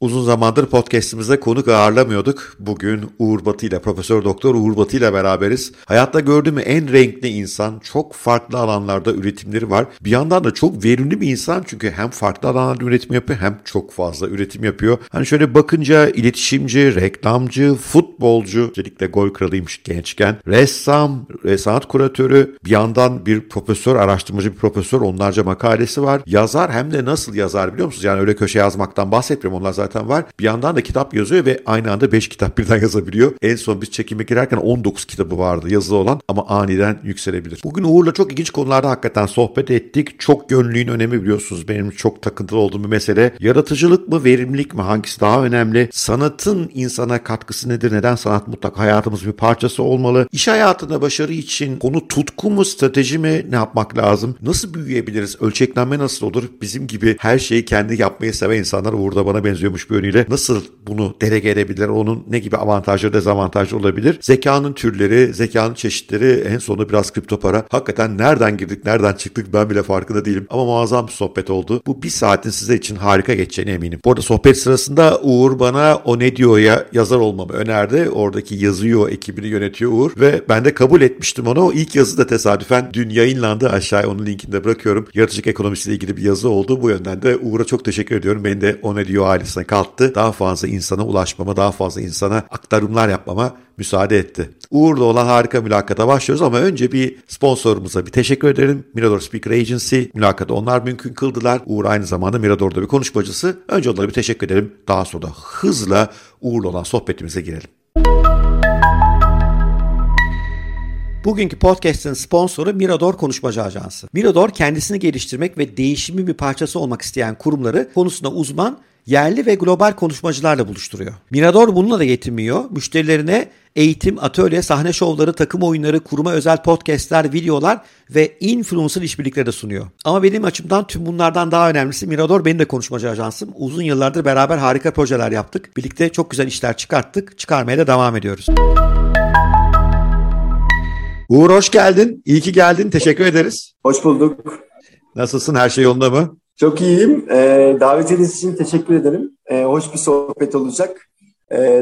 Uzun zamandır podcast'imize konuk ağırlamıyorduk. Bugün Uğur Batı ile Profesör Doktor Uğur Batı ile beraberiz. Hayatta gördüğüm en renkli insan, çok farklı alanlarda üretimleri var. Bir yandan da çok verimli bir insan çünkü hem farklı alanlarda üretim yapıyor hem çok fazla üretim yapıyor. Hani şöyle bakınca iletişimci, reklamcı, futbolcu, özellikle gol kralıymış gençken, ressam, sanat kuratörü, bir yandan bir profesör, araştırmacı bir profesör, onlarca makalesi var. Yazar, hem de nasıl yazar biliyor musunuz? Yani öyle köşe yazmaktan bahsetmiyorum, onlar zaten var. Bir yandan da kitap yazıyor ve aynı anda 5 kitap birden yazabiliyor. En son biz çekime girerken 19 kitabı vardı yazılı olan ama aniden yükselebilir. Bugün Uğur'la çok ilginç konularda hakikaten sohbet ettik. Çok yönlülüğün önemi biliyorsunuz. Benim çok takıntılı olduğum bir mesele. Yaratıcılık mı, verimlilik mi? Hangisi daha önemli? Sanatın insana katkısı nedir? Neden sanat mutlak hayatımızın bir parçası olmalı? İş hayatında başarı için konu tutku mu, strateji mi? Ne yapmak lazım? Nasıl büyüyebiliriz? Ölçeklenme nasıl olur? Bizim gibi her şeyi kendi yapmayı seven insanlar Uğur'da bana benziyor. Bir yönüyle nasıl bunu delege edebilir, onun ne gibi avantajları, dezavantajları olabilir, zekanın türleri, zekanın çeşitleri, en sonunda biraz kripto para. Hakikaten nereden girdik, nereden çıktık ben bile farkında değilim ama muazzam bir sohbet oldu. Bu bir saatin size için harika geçeceğine eminim. Bu arada sohbet sırasında Uğur bana O Ne Diyor'ya yazar olmamı önerdi. Oradaki yazıyor ekibini yönetiyor Uğur ve ben de kabul etmiştim onu. O ilk yazı da tesadüfen dün yayınlandı, aşağıya onun linkini de bırakıyorum. Yaratıcılık ekonomisiyle ilgili bir yazı oldu. Bu yönden de Uğur'a çok teşekkür ediyorum. Beni de O Ne Diyor ailesine kalktı. Daha fazla insana ulaşmama, daha fazla insana aktarımlar yapmama müsaade etti. Uğur'la olan harika mülakata başlıyoruz ama önce bir sponsorumuza bir teşekkür edelim. Mirador Speaker Agency. Mülakatı onlar mümkün kıldılar. Uğur aynı zamanda Mirador'da bir konuşmacısı. Önce onlara bir teşekkür edelim. Daha sonra da hızla Uğur'la olan sohbetimize girelim. Bugünkü podcast'in sponsoru Mirador Konuşmacı Ajansı. Mirador kendisini geliştirmek ve değişimin bir parçası olmak isteyen kurumları konusunda uzman yerli ve global konuşmacılarla buluşturuyor. Mirador bununla da yetinmiyor. Müşterilerine eğitim, atölye, sahne şovları, takım oyunları, kuruma özel podcastler, videolar ve influencer işbirlikleri de sunuyor. Ama benim açımdan tüm bunlardan daha önemlisi Mirador benim de konuşmacı ajansım. Uzun yıllardır beraber harika projeler yaptık. Birlikte çok güzel işler çıkarttık. Çıkarmaya da devam ediyoruz. Uğur hoş geldin. İyi ki geldin. Teşekkür ederiz. Hoş bulduk. Nasılsın? Her şey yolunda mı? Çok iyiyim. Davetiniz için teşekkür ederim. Hoş bir sohbet olacak.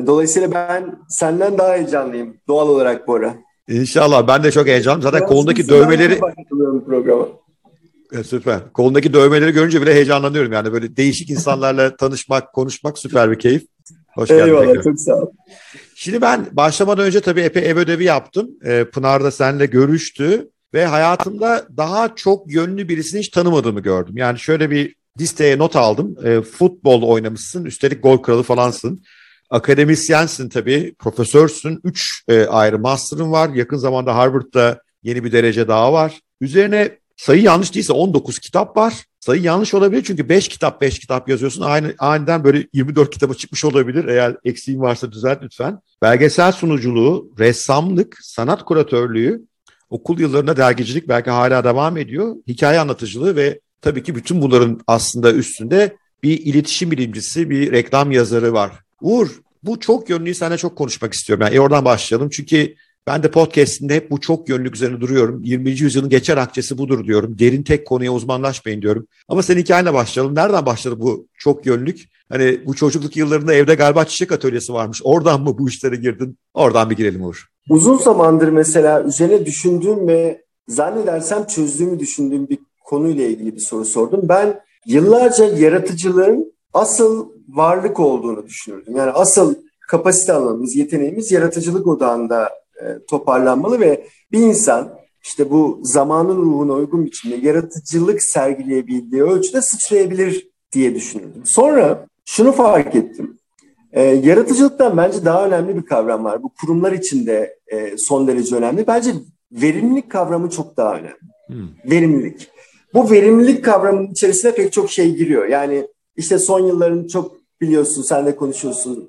Dolayısıyla ben senden daha heyecanlıyım doğal olarak bu ara. İnşallah. Ben de çok heyecanlıyım. Zaten ben kolundaki dövmeleri... Süper. Kolundaki dövmeleri görünce bile heyecanlanıyorum. Yani böyle değişik insanlarla tanışmak, konuşmak süper bir keyif. Hoş geldin. Eyvallah. Tekrar. Çok sağ ol. Şimdi ben başlamadan önce tabii epey ev ödevi yaptım. Pınar da seninle görüştü. Ve hayatımda daha çok yönlü birisini hiç tanımadığımı gördüm. Yani şöyle bir listeye not aldım. Futbol oynamışsın, üstelik gol kralı falansın. Akademisyensin tabii, profesörsün. 3 ayrı master'ın var. Yakın zamanda Harvard'da yeni bir derece daha var. Üzerine sayı yanlış değilse 19 kitap var. Sayı yanlış olabilir çünkü 5 kitap yazıyorsun. Aniden böyle 24 kitaba çıkmış olabilir. Eğer eksiğin varsa düzelt lütfen. Belgesel sunuculuğu, ressamlık, sanat kuratörlüğü, okul yıllarında dergicilik belki hala devam ediyor. Hikaye anlatıcılığı ve tabii ki bütün bunların aslında üstünde bir iletişim bilimcisi, bir reklam yazarı var. Uğur, bu çok yönlüyü seninle çok konuşmak istiyorum. Yani oradan başlayalım. Çünkü ben de podcast'inde hep bu çok yönlülük üzerine duruyorum. 20. yüzyılın geçer akçesi budur diyorum. Derin tek konuya uzmanlaşmayın diyorum. Ama senin hikayenle başlayalım. Nereden başladı bu çok yönlülük? Hani bu çocukluk yıllarında evde galiba çiçek atölyesi varmış. Oradan mı bu işlere girdin? Oradan bir girelim Uğur. Uzun zamandır mesela üzerine düşündüğüm ve zannedersem çözdüğümü düşündüğüm bir konuyla ilgili bir soru sordum. Ben yıllarca yaratıcılığın asıl varlık olduğunu düşünürdüm. Yani asıl kapasite alanımız, yeteneğimiz yaratıcılık odağında toparlanmalı ve bir insan işte bu zamanın ruhuna uygun biçimde yaratıcılık sergileyebildiği ölçüde sıçrayabilir diye düşünürdüm. Sonra şunu fark ettim. Yaratıcılıktan bence daha önemli bir kavram var. Bu kurumlar için de son derece önemli. Bence verimlilik kavramı çok daha önemli. Verimlilik. Bu verimlilik kavramının içerisine pek çok şey giriyor. Yani işte son yılların çok biliyorsun, sen de konuşuyorsun.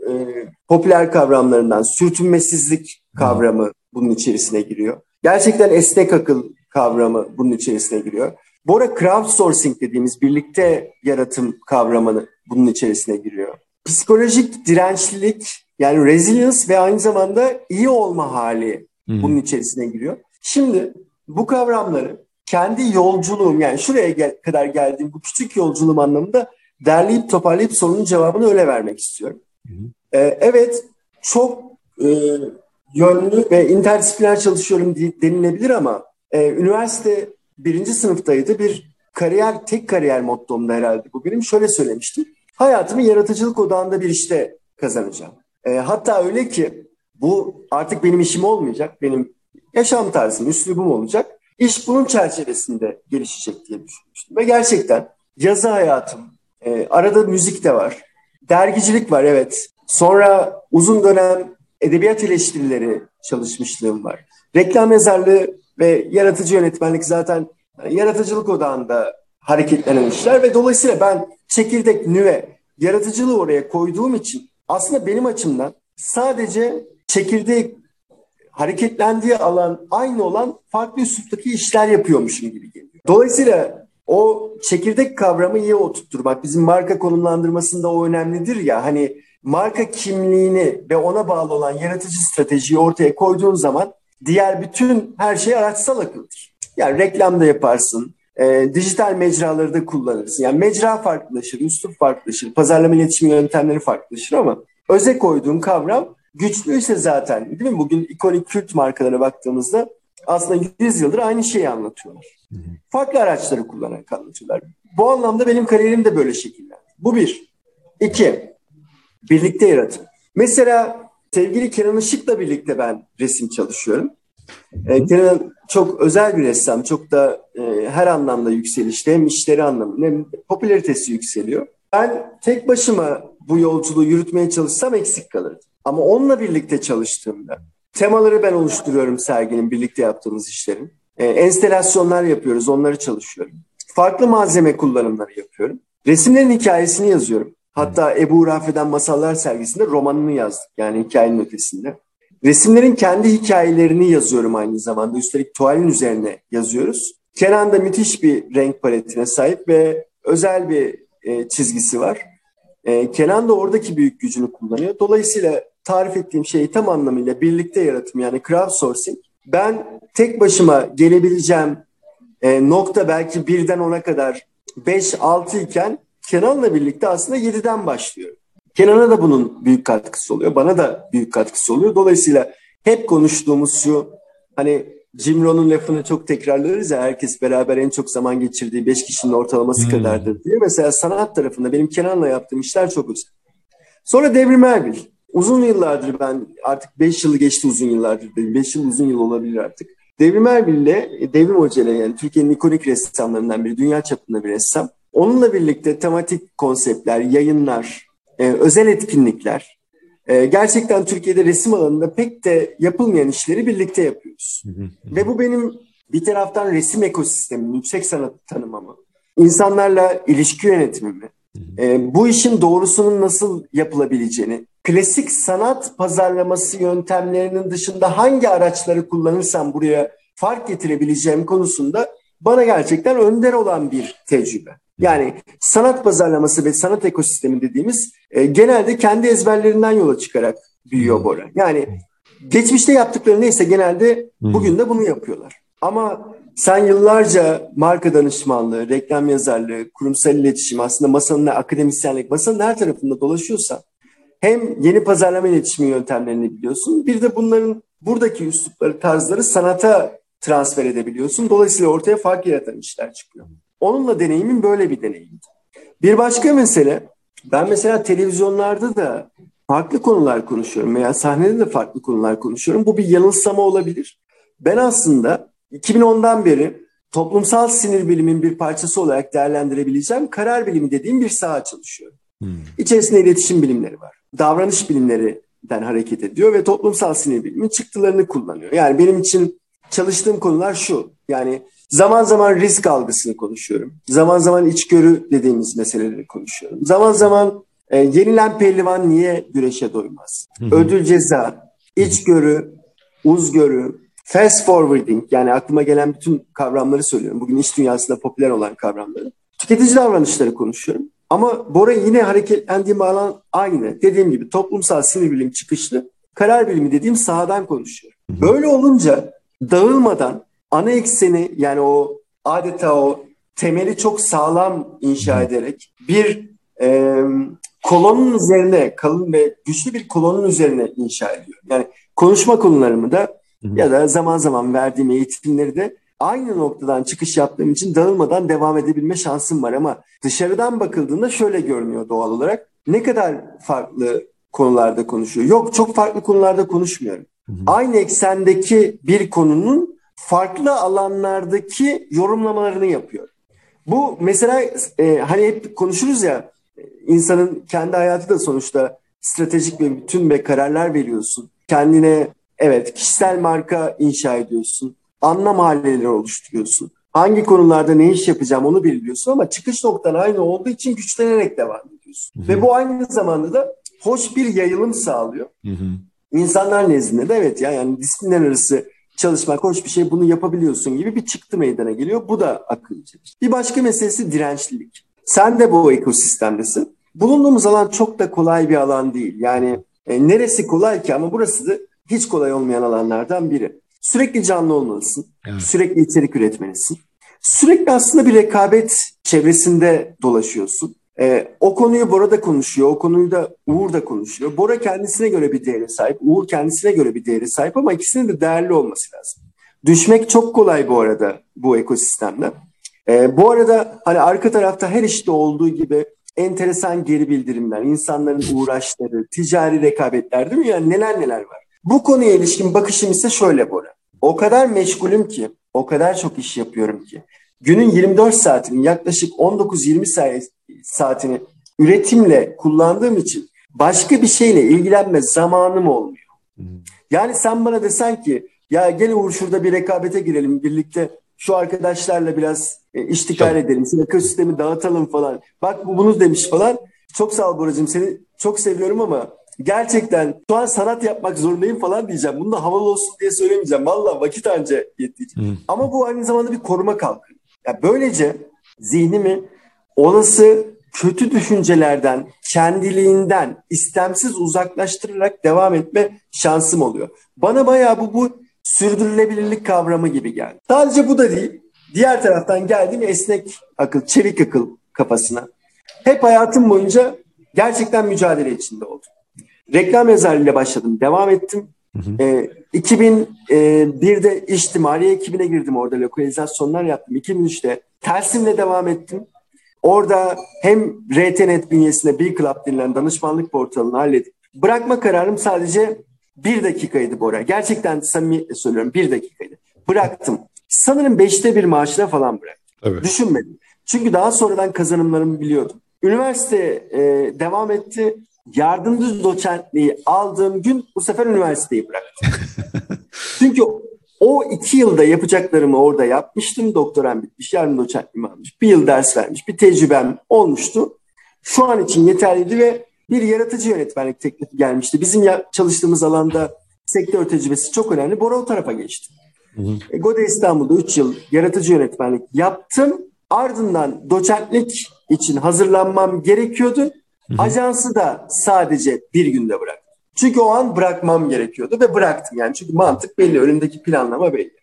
Popüler kavramlarından sürtünmesizlik kavramı bunun içerisine giriyor. Gerçekten esnek akıl kavramı bunun içerisine giriyor. Bu ara crowdsourcing dediğimiz birlikte yaratım kavramını bunun içerisine giriyor. Psikolojik dirençlilik, yani resilience ve aynı zamanda iyi olma hali bunun içerisine giriyor. Şimdi bu kavramları kendi yolculuğum, yani şuraya kadar geldiğim bu küçük yolculuğum anlamında derleyip toparlayıp sorunun cevabını öyle vermek istiyorum. Evet, çok yönlü ve interdisipliner çalışıyorum denilebilir ama üniversite birinci sınıftaydı. Bir kariyer, tek kariyer mottomda herhalde bu benim. Şöyle söylemiştim. Hayatımı yaratıcılık odağında bir işte kazanacağım. Hatta öyle ki bu artık benim işim olmayacak. Benim yaşam tarzım, üslubum olacak. İş bunun çerçevesinde gelişecek diye düşünmüştüm. Ve gerçekten yazı hayatım, arada müzik de var. Dergicilik var, evet. Sonra uzun dönem edebiyat eleştirileri çalışmışlığım var. Reklam yazarlığı ve yaratıcı yönetmenlik zaten yaratıcılık odağında hareketlenen işler ve dolayısıyla ben çekirdek nüve yaratıcılığı oraya koyduğum için aslında benim açımdan sadece çekirdek hareketlendiği alan aynı olan farklı üsluptaki işler yapıyormuşum gibi geliyor. Dolayısıyla o çekirdek kavramı iyi oturtturmak, bizim marka konumlandırmasında o önemlidir ya, hani marka kimliğini ve ona bağlı olan yaratıcı stratejiyi ortaya koyduğun zaman diğer bütün her şey araçsal akıldır. Yani reklam da yaparsın, dijital mecraları da kullanırsın. Yani mecra farklılaşır, üslup farklılaşır, pazarlama iletişim yöntemleri farklılaşır ama öze koyduğun kavram güçlüyse zaten, değil mi? Bugün ikonik kült markalara baktığımızda aslında 100 yıldır aynı şeyi anlatıyorlar. Farklı araçları kullanarak anlatıyorlar. Bu anlamda benim kariyerim de böyle şekillendi. Bu bir. İki, birlikte yaratım. Mesela sevgili Kenan Işık'la birlikte ben resim çalışıyorum. Kenan çok özel bir ressam. Çok da her anlamda yükselişte. Hem işleri anlamında hem popülaritesi yükseliyor. Ben tek başıma bu yolculuğu yürütmeye çalışsam eksik kalırdı. Ama onunla birlikte çalıştığımda temaları ben oluşturuyorum serginin, birlikte yaptığımız işlerin. Enstalasyonlar yapıyoruz, onları çalışıyorum. Farklı malzeme kullanımları yapıyorum. Resimlerin hikayesini yazıyorum. Hatta Ebu Rafi'den Masallar sergisinde romanını yazdık, yani hikayenin ötesinde. Resimlerin kendi hikayelerini yazıyorum aynı zamanda. Üstelik tuvalin üzerine yazıyoruz. Kenan da müthiş bir renk paletine sahip ve özel bir çizgisi var. Kenan da oradaki büyük gücünü kullanıyor. Dolayısıyla tarif ettiğim şeyi tam anlamıyla birlikte yaratım, yani crowdsourcing. Ben tek başıma gelebileceğim nokta belki 1'den 10'a kadar 5-6 iken Kenan'la birlikte aslında 7'den başlıyorum. Kenan'a da bunun büyük katkısı oluyor. Bana da büyük katkısı oluyor. Dolayısıyla hep konuştuğumuz şu, hani Jim Rohn'un lafını çok tekrarlarız ya, herkes beraber en çok zaman geçirdiği 5 kişinin ortalaması kadardır diye. Mesela sanat tarafında benim Kenan'la yaptığım işler çok özel. Sonra Devrim Erbil. Uzun yıllardır ben, artık 5 yılı geçti uzun yıllardır dedim. 5 yıl uzun yıl olabilir artık. Devrim Erbil'le, Devrim Hoca'yla, yani Türkiye'nin ikonik ressamlarından biri, dünya çapında bir ressam. Onunla birlikte tematik konseptler, yayınlar, özel etkinlikler. Gerçekten Türkiye'de resim alanında pek de yapılmayan işleri birlikte yapıyoruz. Ve bu benim bir taraftan resim ekosistemimi, yüksek sanatı tanımamı, insanlarla ilişki yönetimimi, bu işin doğrusunun nasıl yapılabileceğini, klasik sanat pazarlaması yöntemlerinin dışında hangi araçları kullanırsam buraya fark getirebileceğim konusunda bana gerçekten önder olan bir tecrübe. Yani sanat pazarlaması ve sanat ekosistemi dediğimiz genelde kendi ezberlerinden yola çıkarak büyüyor bu ara. Yani geçmişte yaptıkları neyse genelde bugün de bunu yapıyorlar. Ama sen yıllarca marka danışmanlığı, reklam yazarlığı, kurumsal iletişim, aslında masanın, akademisyenlik, masanın her tarafında dolaşıyorsan hem yeni pazarlama iletişimi yöntemlerini biliyorsun, bir de bunların buradaki üslupları, tarzları sanata transfer edebiliyorsun. Dolayısıyla ortaya fark yaratan işler çıkıyor. Onunla deneyimin böyle bir deneyimdi. Bir başka mesele, ben mesela televizyonlarda da farklı konular konuşuyorum veya sahnede de farklı konular konuşuyorum. Bu bir yanılsama olabilir. Ben aslında 2010'dan beri toplumsal sinir bilimin bir parçası olarak değerlendirebileceğim karar bilimi dediğim bir saha çalışıyorum. İçerisinde iletişim bilimleri var. Davranış bilimlerinden hareket ediyor ve toplumsal sinir bilimin çıktılarını kullanıyor. Yani benim için çalıştığım konular şu, yani zaman zaman risk algısını konuşuyorum. Zaman zaman içgörü dediğimiz meseleleri konuşuyorum. Zaman zaman yenilen pehlivan niye güreşe doymaz? Ödül ceza, içgörü, uzgörü, fast forwarding, yani aklıma gelen bütün kavramları söylüyorum. Bugün iş dünyasında popüler olan kavramları. Tüketici davranışları konuşuyorum. Ama Bora, yine hareketlendiğim alan aynı. Dediğim gibi toplumsal sinir bilimi çıkışlı, karar bilimi dediğim sahadan konuşuyorum. Böyle olunca dağılmadan ana ekseni, yani o adeta o temeli çok sağlam inşa ederek bir kolonun üzerine, kalın ve güçlü bir kolonun üzerine inşa ediyorum. Yani konuşma konularımı da ya da zaman zaman verdiğim eğitimleri de aynı noktadan çıkış yaptığım için dağılmadan devam edebilme şansım var. Ama dışarıdan bakıldığında şöyle görünüyor doğal olarak. Ne kadar farklı konularda konuşuyor? Yok, çok farklı konularda konuşmuyorum. Aynı eksendeki bir konunun farklı alanlardaki yorumlamalarını yapıyor. Bu mesela hani hep konuşuruz ya, insanın kendi hayatı da sonuçta stratejik ve bütün ve kararlar veriyorsun. Kendine kişisel marka inşa ediyorsun. Anlam haleleri oluşturuyorsun. Hangi konularda ne iş yapacağım onu belirliyorsun ama çıkış noktan aynı olduğu için güçlenerek devam ediyorsun. Ve bu aynı zamanda da hoş bir yayılım sağlıyor. İnsanlar nezdinde de yani disiplinler arası çalışmak hoş bir şey, bunu yapabiliyorsun gibi bir çıktı meydana geliyor. Bu da akılcı. Bir başka meselesi dirençlilik. Sen de bu ekosistemdesin. Bulunduğumuz alan çok da kolay bir alan değil. Yani neresi kolay ki, ama burası da hiç kolay olmayan alanlardan biri. Sürekli canlı olmalısın. Evet. Sürekli içerik üretmelisin. Sürekli aslında bir rekabet çevresinde dolaşıyorsun. O konuyu Bora da konuşuyor. O konuyu da Uğur da konuşuyor. Bora kendisine göre bir değere sahip. Uğur kendisine göre bir değere sahip ama ikisinin de değerli olması lazım. Düşmek çok kolay bu arada bu ekosistemde. Bu arada hani arka tarafta her işte olduğu gibi enteresan geri bildirimler, insanların uğraşları, ticari rekabetler, değil mi? Yani neler neler var. Bu konuya ilişkin bakışım ise şöyle Bora. O kadar meşgulüm ki, o kadar çok iş yapıyorum ki. Günün 24 saatinin yaklaşık 19-20 saatini üretimle kullandığım için başka bir şeyle ilgilenme zamanım olmuyor. Yani sen bana desen ki ya gel Uğur şurada bir rekabete girelim birlikte, şu arkadaşlarla biraz iştikal edelim, şu ekosistemi dağıtalım falan. Bak bu bunu demiş falan. Çok sağ ol Boracığım, seni çok seviyorum ama gerçekten şu an sanat yapmak zorundayım falan diyeceğim. Bunu da havalı olsun diye söylemeyeceğim. Vallahi vakit anca yetecek. Ama bu aynı zamanda bir koruma kalkı. Yani böylece zihnimi olası kötü düşüncelerden, kendiliğinden istemsiz uzaklaştırarak devam etme şansım oluyor. Bana bayağı bu sürdürülebilirlik kavramı gibi geldi. Sadece bu da değil. Diğer taraftan geldiğim esnek akıl, çevik akıl kafasına. Hep hayatım boyunca gerçekten mücadele içinde oldum. Reklam yazarlığıyla başladım. Devam ettim. 2001'de İçtimariye ekibine girdim. Orada lokalizasyonlar yaptım. 2003'te Telsim'le devam ettim. Orada hem RTNet bünyesinde B Club denilen danışmanlık portalını halledip bırakma kararım sadece 1 dakikaydı Bora. Gerçekten samimi söylüyorum, 1 dakikaydı. Bıraktım. Sanırım 5'te 1 maaşla falan bıraktım. Evet. Düşünmedim. Çünkü daha sonradan kazanımlarımı biliyordum. Üniversite devam etti. Yardımcı doçentliği aldığım gün bu sefer üniversiteyi bıraktım. Çünkü o 2 yılda yapacaklarımı orada yapmıştım. Doktoram bitmiş, yardımcı doçentliğimi almış. 1 yıl ders vermiş, bir tecrübem olmuştu. Şu an için yeterliydi ve bir yaratıcı yönetmenlik teklifi gelmişti. Bizim çalıştığımız alanda sektör tecrübesi çok önemli. Bora o tarafa geçti. Gode İstanbul'da 3 yıl yaratıcı yönetmenlik yaptım. Ardından doçentlik için hazırlanmam gerekiyordu. Ajansı da sadece 1 günde bıraktım. Çünkü o an bırakmam gerekiyordu ve bıraktım yani. Çünkü mantık belli, önümdeki planlama belli.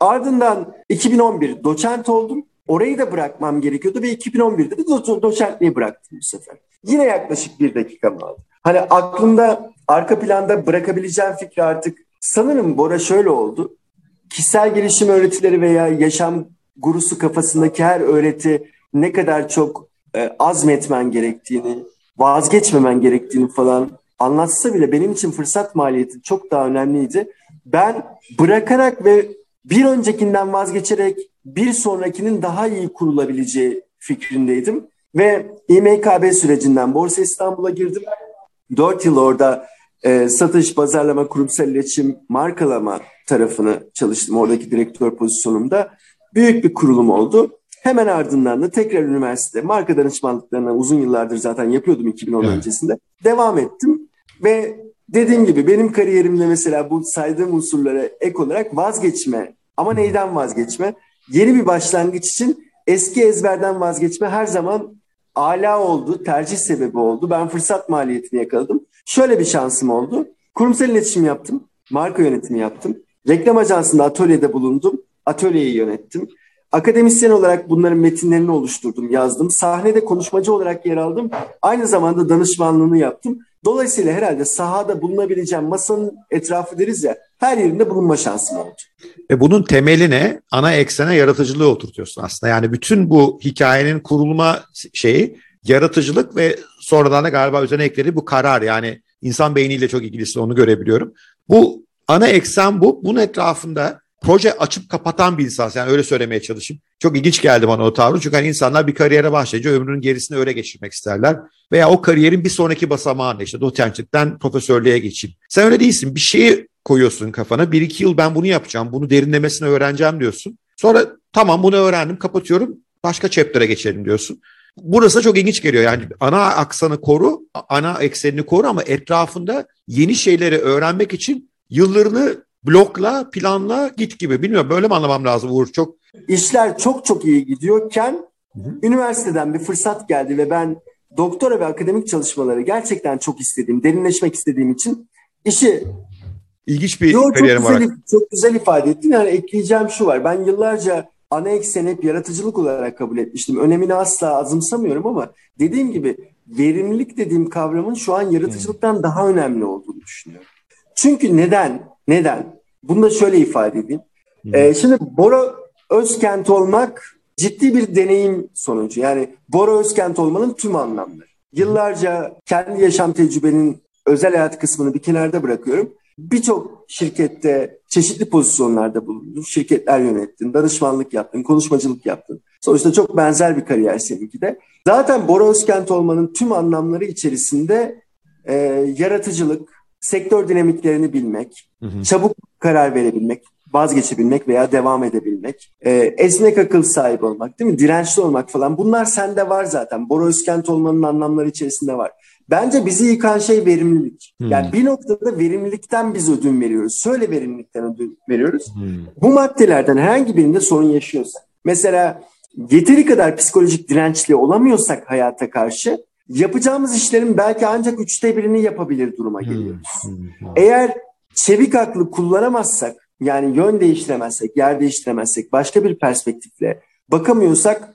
Ardından 2011 doçent oldum. Orayı da bırakmam gerekiyordu ve 2011'de de doçentliği bıraktım bu sefer. Yine yaklaşık 1 dakikamı aldı. Hani aklımda, arka planda bırakabileceğim fikri artık sanırım Bora şöyle oldu. Kişisel gelişim öğretileri veya yaşam gurusu kafasındaki her öğreti ne kadar çok azmetmen gerektiğini, vazgeçmemen gerektiğini falan anlatsa bile benim için fırsat maliyeti çok daha önemliydi. Ben bırakarak ve bir öncekinden vazgeçerek bir sonrakinin daha iyi kurulabileceği fikrindeydim. Ve İMKB sürecinden Borsa İstanbul'a girdim. 4 yıl orada satış, pazarlama, kurumsal iletişim, markalama tarafını çalıştım. Oradaki direktör pozisyonumda büyük bir kurulum oldu. Hemen ardından da tekrar üniversitede marka danışmanlıklarını uzun yıllardır zaten yapıyordum 2010 öncesinde. Devam ettim ve dediğim gibi benim kariyerimde mesela bu saydığım unsurlara ek olarak vazgeçme. Ama neyden vazgeçme? Yeni bir başlangıç için eski ezberden vazgeçme her zaman âlâ oldu, tercih sebebi oldu. Ben fırsat maliyetini yakaladım. Şöyle bir şansım oldu. Kurumsal iletişim yaptım, marka yönetimi yaptım. Reklam ajansında atölyede bulundum, atölyeyi yönettim. Akademisyen olarak bunların metinlerini oluşturdum, yazdım. Sahnede konuşmacı olarak yer aldım. Aynı zamanda danışmanlığını yaptım. Dolayısıyla herhalde sahada bulunabileceğim, masanın etrafı deriz ya, her yerinde bulunma şansım oldu. Bunun temeli ne? Ana eksene yaratıcılığı oturtuyorsun aslında. Yani bütün bu hikayenin kurulma şeyi yaratıcılık ve sonradan da galiba üzerine eklediği bu karar. Yani insan beyniyle çok ilgilisi, onu görebiliyorum. Bu ana eksen bu. Bunun etrafında proje açıp kapatan bir insan. Yani öyle söylemeye çalışayım. Çok ilginç geldi bana o tavrı. Çünkü hani insanlar bir kariyere başlayınca ömrünün gerisini öyle geçirmek isterler. Veya o kariyerin bir sonraki basamağına, işte doçentlikten profesörlüğe geçeyim. Sen öyle değilsin. Bir şeyi koyuyorsun kafana. 1-2 yıl ben bunu yapacağım. Bunu derinlemesine öğreneceğim diyorsun. Sonra tamam bunu öğrendim, kapatıyorum. Başka chapter'a geçelim diyorsun. Burası da çok ilginç geliyor. Yani ana aksanı koru, ana eksenini koru ama etrafında yeni şeyleri öğrenmek için yıllarını blokla, planla git gibi. Bilmiyorum, böyle mi anlamam lazım Uğur? Çok İşler çok iyi gidiyorken, hı-hı, üniversiteden bir fırsat geldi ve ben doktora ve akademik çalışmaları gerçekten çok istediğim, derinleşmek istediğim için işi ilginç bir kariyerim var. Çok güzel ifade ettin. Yani ekleyeceğim şu var. Ben yıllarca ana ekseni hep yaratıcılık olarak kabul etmiştim. Önemini asla azımsamıyorum ama dediğim gibi verimlilik dediğim kavramın şu an yaratıcılıktan daha önemli olduğunu düşünüyorum. Çünkü neden? Bunu da şöyle ifade edeyim. Şimdi Bora Özkent olmak ciddi bir deneyim sonucu. Yani Bora Özkent olmanın tüm anlamları. Yıllarca kendi yaşam tecrübenin özel hayat kısmını bir kenarda bırakıyorum. Birçok şirkette çeşitli pozisyonlarda bulundun, şirketler yönettin, danışmanlık yaptın, konuşmacılık yaptın. Sonuçta çok benzer bir kariyer seninki de. Zaten Bora Özkent olmanın tüm anlamları içerisinde yaratıcılık, sektör dinamiklerini bilmek, çabuk karar verebilmek, vazgeçebilmek veya devam edebilmek, esnek akıl sahibi olmak, değil mi? Dirençli olmak falan, bunlar sende var zaten. Bora Özkent olmanın anlamları içerisinde var. Bence bizi yıkan şey verimlilik. Yani bir noktada verimlilikten biz ödün veriyoruz. Şöyle verimlilikten ödün veriyoruz. Bu maddelerden herhangi birinde sorun yaşıyorsak, mesela yeteri kadar psikolojik dirençli olamıyorsak hayata karşı, yapacağımız işlerin belki ancak 1/3'ünü yapabilir duruma geliyoruz. Eğer çevik aklı kullanamazsak, yani yön değiştiremezsek, yer değiştiremezsek, başka bir perspektifle bakamıyorsak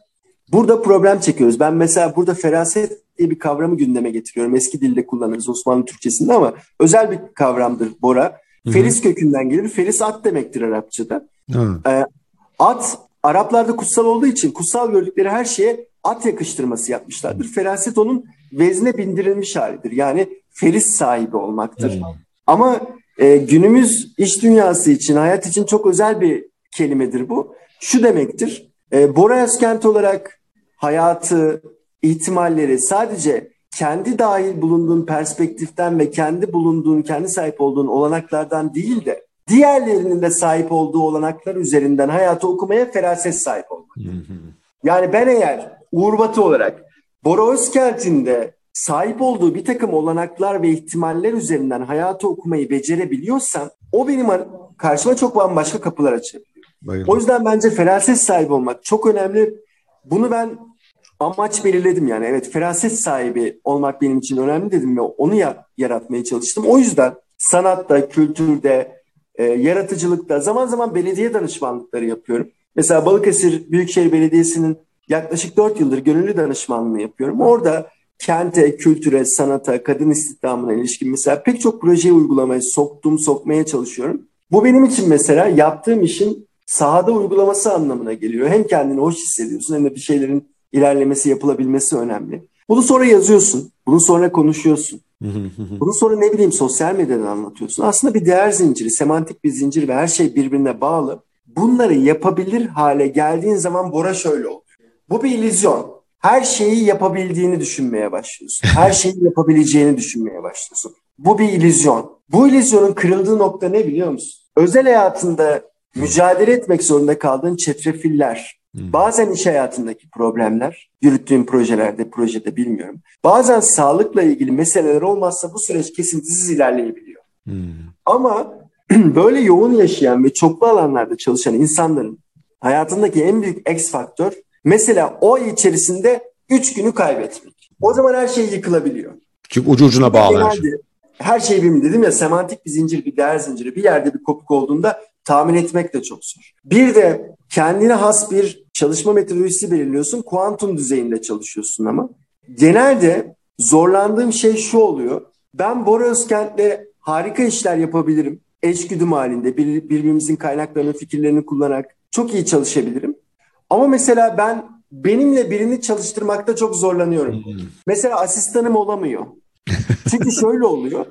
burada problem çekiyoruz. Ben mesela burada feraset diye bir kavramı gündeme getiriyorum. Eski dilde kullanırız Osmanlı Türkçesinde ama özel bir kavramdır Bora. Feris kökünden gelir. Feris at demektir Arapçada. At Araplarda kutsal olduğu için kutsal gördükleri her şeye at yakıştırması yapmışlardır. Feraset onun vezne bindirilmiş halidir. Yani feris sahibi olmaktır. Ama günümüz iş dünyası için, hayat için çok özel bir kelimedir bu. Şu demektir. Bora Özkent olarak hayatı, ihtimalleri sadece kendi dahil bulunduğun perspektiften ve kendi sahip olduğun olanaklardan değil de diğerlerinin de sahip olduğu olanaklar üzerinden hayatı okumaya feraset sahip olmak. Yani ben eğer Uğur Batı olarak Bora Özkent'in de sahip olduğu bir takım olanaklar ve ihtimaller üzerinden hayatı okumayı becerebiliyorsam, o benim karşıma çok bambaşka kapılar açabiliyor. Bayıldım. O yüzden bence feraset sahibi olmak çok önemli. Bunu ben amaç belirledim yani. Evet, feraset sahibi olmak benim için önemli dedim ve onu yaratmaya çalıştım. O yüzden sanatta, kültürde, yaratıcılıkta, zaman zaman belediye danışmanlıkları yapıyorum. Mesela Balıkesir Büyükşehir Belediyesi'nin yaklaşık 4 yıldır gönüllü danışmanlığı yapıyorum. Orada kente, kültüre, sanata, kadın istihdamına ilişkin mesela pek çok projeyi uygulamaya sokmaya çalışıyorum. Bu benim için mesela yaptığım işin sahada uygulaması anlamına geliyor. Hem kendini hoş hissediyorsun hem de bir şeylerin ilerlemesi, yapılabilmesi önemli. Bunu sonra yazıyorsun, bunu sonra konuşuyorsun, bunu sonra ne bileyim sosyal medyadan anlatıyorsun. Aslında bir değer zinciri, semantik bir zincir ve her şey birbirine bağlı. Bunları yapabilir hale geldiğin zaman Bora şöyle oluyor. Bu bir illüzyon. Her şeyi yapabildiğini düşünmeye başlıyorsun. Her şeyi yapabileceğini düşünmeye başlıyorsun. Bu bir illüzyon. Bu illüzyonun kırıldığı nokta ne biliyor musun? Özel hayatında mücadele etmek zorunda kaldığın çetrefiller. Bazen iş hayatındaki problemler, yürüttüğün projede bilmiyorum. Bazen sağlıkla ilgili meseleler olmazsa bu süreç kesintisiz ilerleyebiliyor. Ama böyle yoğun yaşayan ve çoklu alanlarda çalışan insanların hayatındaki en büyük X faktör mesela o ay içerisinde 3 günü kaybetmek. O zaman her şey yıkılabiliyor. Çünkü ucu ucuna bağlı her şey. Her şey benim dedim ya, semantik bir zincir, bir değer zinciri. Bir yerde bir kopuk olduğunda tahmin etmek de çok zor. Bir de kendine has bir Çalışma metodolojisi belirliyorsun. Kuantum düzeyinde çalışıyorsun ama. Genelde zorlandığım şey şu oluyor. Ben Bora Özkent'le harika işler yapabilirim. Eşgüdüm halinde birbirimizin kaynaklarını, fikirlerini kullanarak çok iyi çalışabilirim. Ama mesela benimle birini çalıştırmakta çok zorlanıyorum. Mesela asistanım olamıyor. Çünkü şöyle oluyor.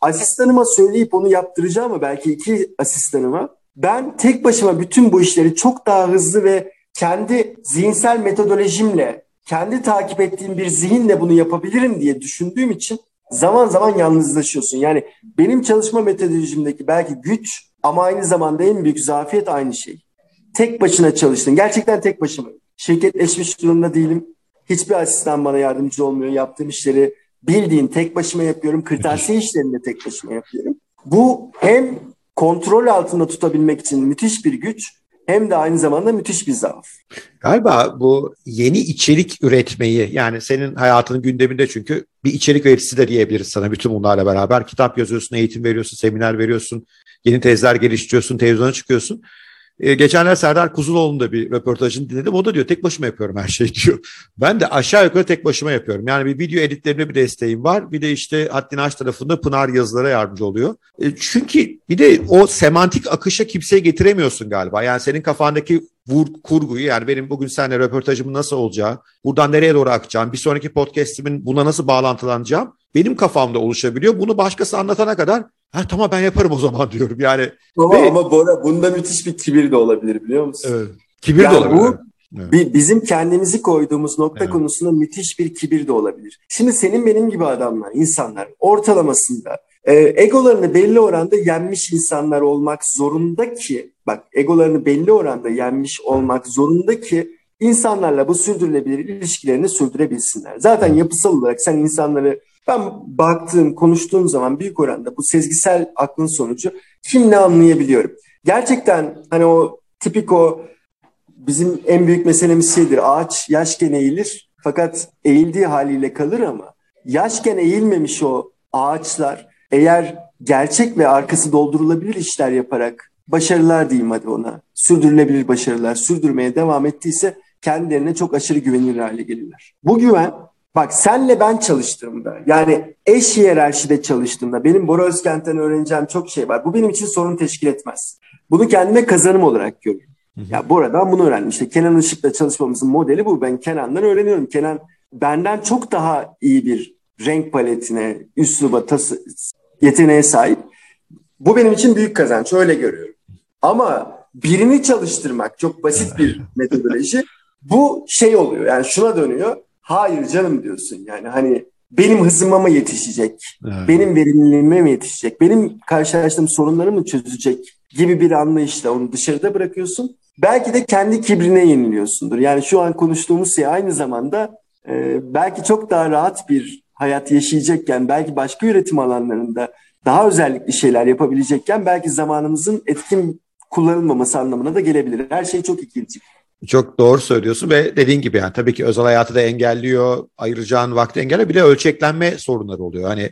Asistanıma söyleyip onu yaptıracağım ama belki iki asistanıma. Ben tek başıma bütün bu işleri çok daha hızlı ve kendi zihinsel metodolojimle, kendi takip ettiğim bir zihinle bunu yapabilirim diye düşündüğüm için zaman zaman yalnızlaşıyorsun. Yani benim çalışma metodolojimdeki belki güç ama aynı zamanda en büyük zafiyet aynı şey. Tek başına çalıştın. Gerçekten tek başıma. Şirketleşmiş durumda değilim. Hiçbir asistan bana yardımcı olmuyor. Yaptığım işleri bildiğin tek başıma yapıyorum. Kırtasiye işlerini de tek başıma yapıyorum. Bu hem kontrol altında tutabilmek için müthiş bir güç hem de aynı zamanda müthiş bir zaaf. Galiba bu yeni içerik üretmeyi, yani senin hayatının gündeminde çünkü bir içerik üreticisi de diyebiliriz sana bütün bunlarla beraber. Kitap yazıyorsun, eğitim veriyorsun, seminer veriyorsun, yeni tezler geliştiriyorsun, televizyona çıkıyorsun. Geçenler Serdar Kuzuloğlu'nun da bir röportajını dinledim. O da diyor tek başıma yapıyorum her şeyi diyor. Ben de aşağı yukarı tek başıma yapıyorum. Yani bir video editlerine bir desteğim var. Bir de işte Haddini Aş tarafında Pınar yazılara yardımcı oluyor. Çünkü bir de o semantik akışa kimseyi getiremiyorsun galiba. Yani senin kafandaki kurguyu, yani benim bugün seninle röportajımın nasıl olacağı, buradan nereye doğru akacağım, bir sonraki podcastimin buna nasıl bağlantılanacağım benim kafamda oluşabiliyor. Bunu başkası anlatana kadar tamam ben yaparım o zaman diyorum yani. Ama Bora bunda müthiş bir kibir de olabilir biliyor musun? Evet. Kibir yani de olabilir. Bu, evet. Bizim kendimizi koyduğumuz nokta evet. Konusunda müthiş bir kibir de olabilir. Şimdi senin benim gibi adamlar, insanlar ortalamasında egolarını belli oranda yenmiş insanlar olmak zorunda ki, bak egolarını belli oranda yenmiş olmak zorunda ki insanlarla bu sürdürülebilir ilişkilerini sürdürebilsinler. Zaten yapısal olarak sen insanları... Ben baktığım, konuştuğum zaman büyük oranda bu sezgisel aklın sonucu kimle anlayabiliyorum. Gerçekten hani o tipik o bizim en büyük meselemiz şeydir. Ağaç yaşken eğilir fakat eğildiği haliyle kalır ama yaşken eğilmemiş o ağaçlar eğer gerçek ve arkası doldurulabilir işler yaparak başarılar diyeyim hadi ona, sürdürülebilir başarılar sürdürmeye devam ettiyse kendilerine çok aşırı güvenilir hale gelirler. Bu güven... Bak senle ben çalıştığımda yani eş hiyerarşide çalıştığımda benim Bora Özkent'ten öğreneceğim çok şey var. Bu benim için sorun teşkil etmez. Bunu kendime kazanım olarak görüyorum. Ya Bora'dan bunu öğrenmiştim. Kenan Işık'la çalışmamızın modeli bu. Ben Kenan'dan öğreniyorum. Kenan benden çok daha iyi bir renk paletine, üsluba, yeteneğe sahip. Bu benim için büyük kazanç. Öyle görüyorum. Ama birini çalıştırmak çok basit bir metodoloji. Bu şey oluyor yani şuna dönüyor. Hayır canım diyorsun yani hani benim hızıma mı yetişecek, evet. Benim verimliliğime mi yetişecek, benim karşılaştığım sorunları mı çözecek gibi bir anlayışla onu dışarıda bırakıyorsun. Belki de kendi kibrine yeniliyorsundur. Yani şu an konuştuğumuz şey aynı zamanda belki çok daha rahat bir hayat yaşayacakken, belki başka üretim alanlarında daha özellikli şeyler yapabilecekken belki zamanımızın etkin kullanılmaması anlamına da gelebilir. Her şey çok ikincik. Çok doğru söylüyorsun ve dediğin gibi yani tabii ki özel hayatı da engelliyor, ayıracağın vakti engelliyor. Bir de ölçeklenme sorunları oluyor. Hani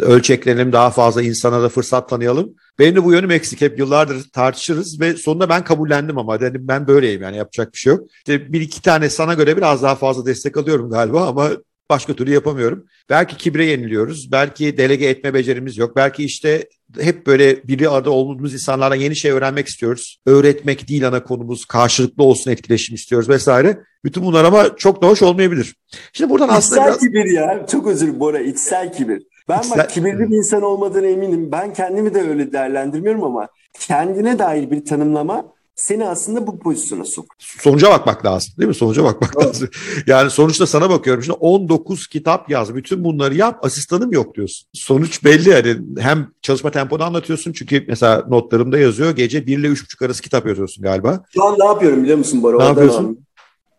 ölçeklenelim daha fazla insana da fırsat tanıyalım. Benim de bu yönüm eksik. Hep yıllardır tartışırız ve sonunda ben kabullendim ama dedim ben böyleyim yani yapacak bir şey yok. İşte bir iki tane sana göre biraz daha fazla destek alıyorum galiba ama başka türlü yapamıyorum. Belki kibre yeniliyoruz, belki delege etme becerimiz yok, belki işte hep böyle biri arada olduğumuz insanlarla yeni şey öğrenmek istiyoruz. Öğretmek değil ana konumuz, karşılıklı olsun etkileşim istiyoruz vesaire. Bütün bunlar ama çok da hoş olmayabilir. Şimdi buradan aslında İçsel kibir ya, çok özür Bora, içsel kibir. Ben bak kibirli bir insan olmadığına eminim. Ben kendimi de öyle değerlendirmiyorum ama kendine dair bir tanımlama seni aslında bu pozisyona sok. Sonuca bakmak lazım değil mi? Sonuca bakmak lazım. Yani sonuçta sana bakıyorum. Şimdi 19 kitap yaz. Bütün bunları yap. Asistanım yok diyorsun. Sonuç belli yani. Hem çalışma temponu anlatıyorsun. Çünkü mesela notlarımda yazıyor. Gece 1 ile 3.30 arası kitap yazıyorsun galiba. Şu an ne yapıyorum biliyor musun Bora? Ne yapıyorsun?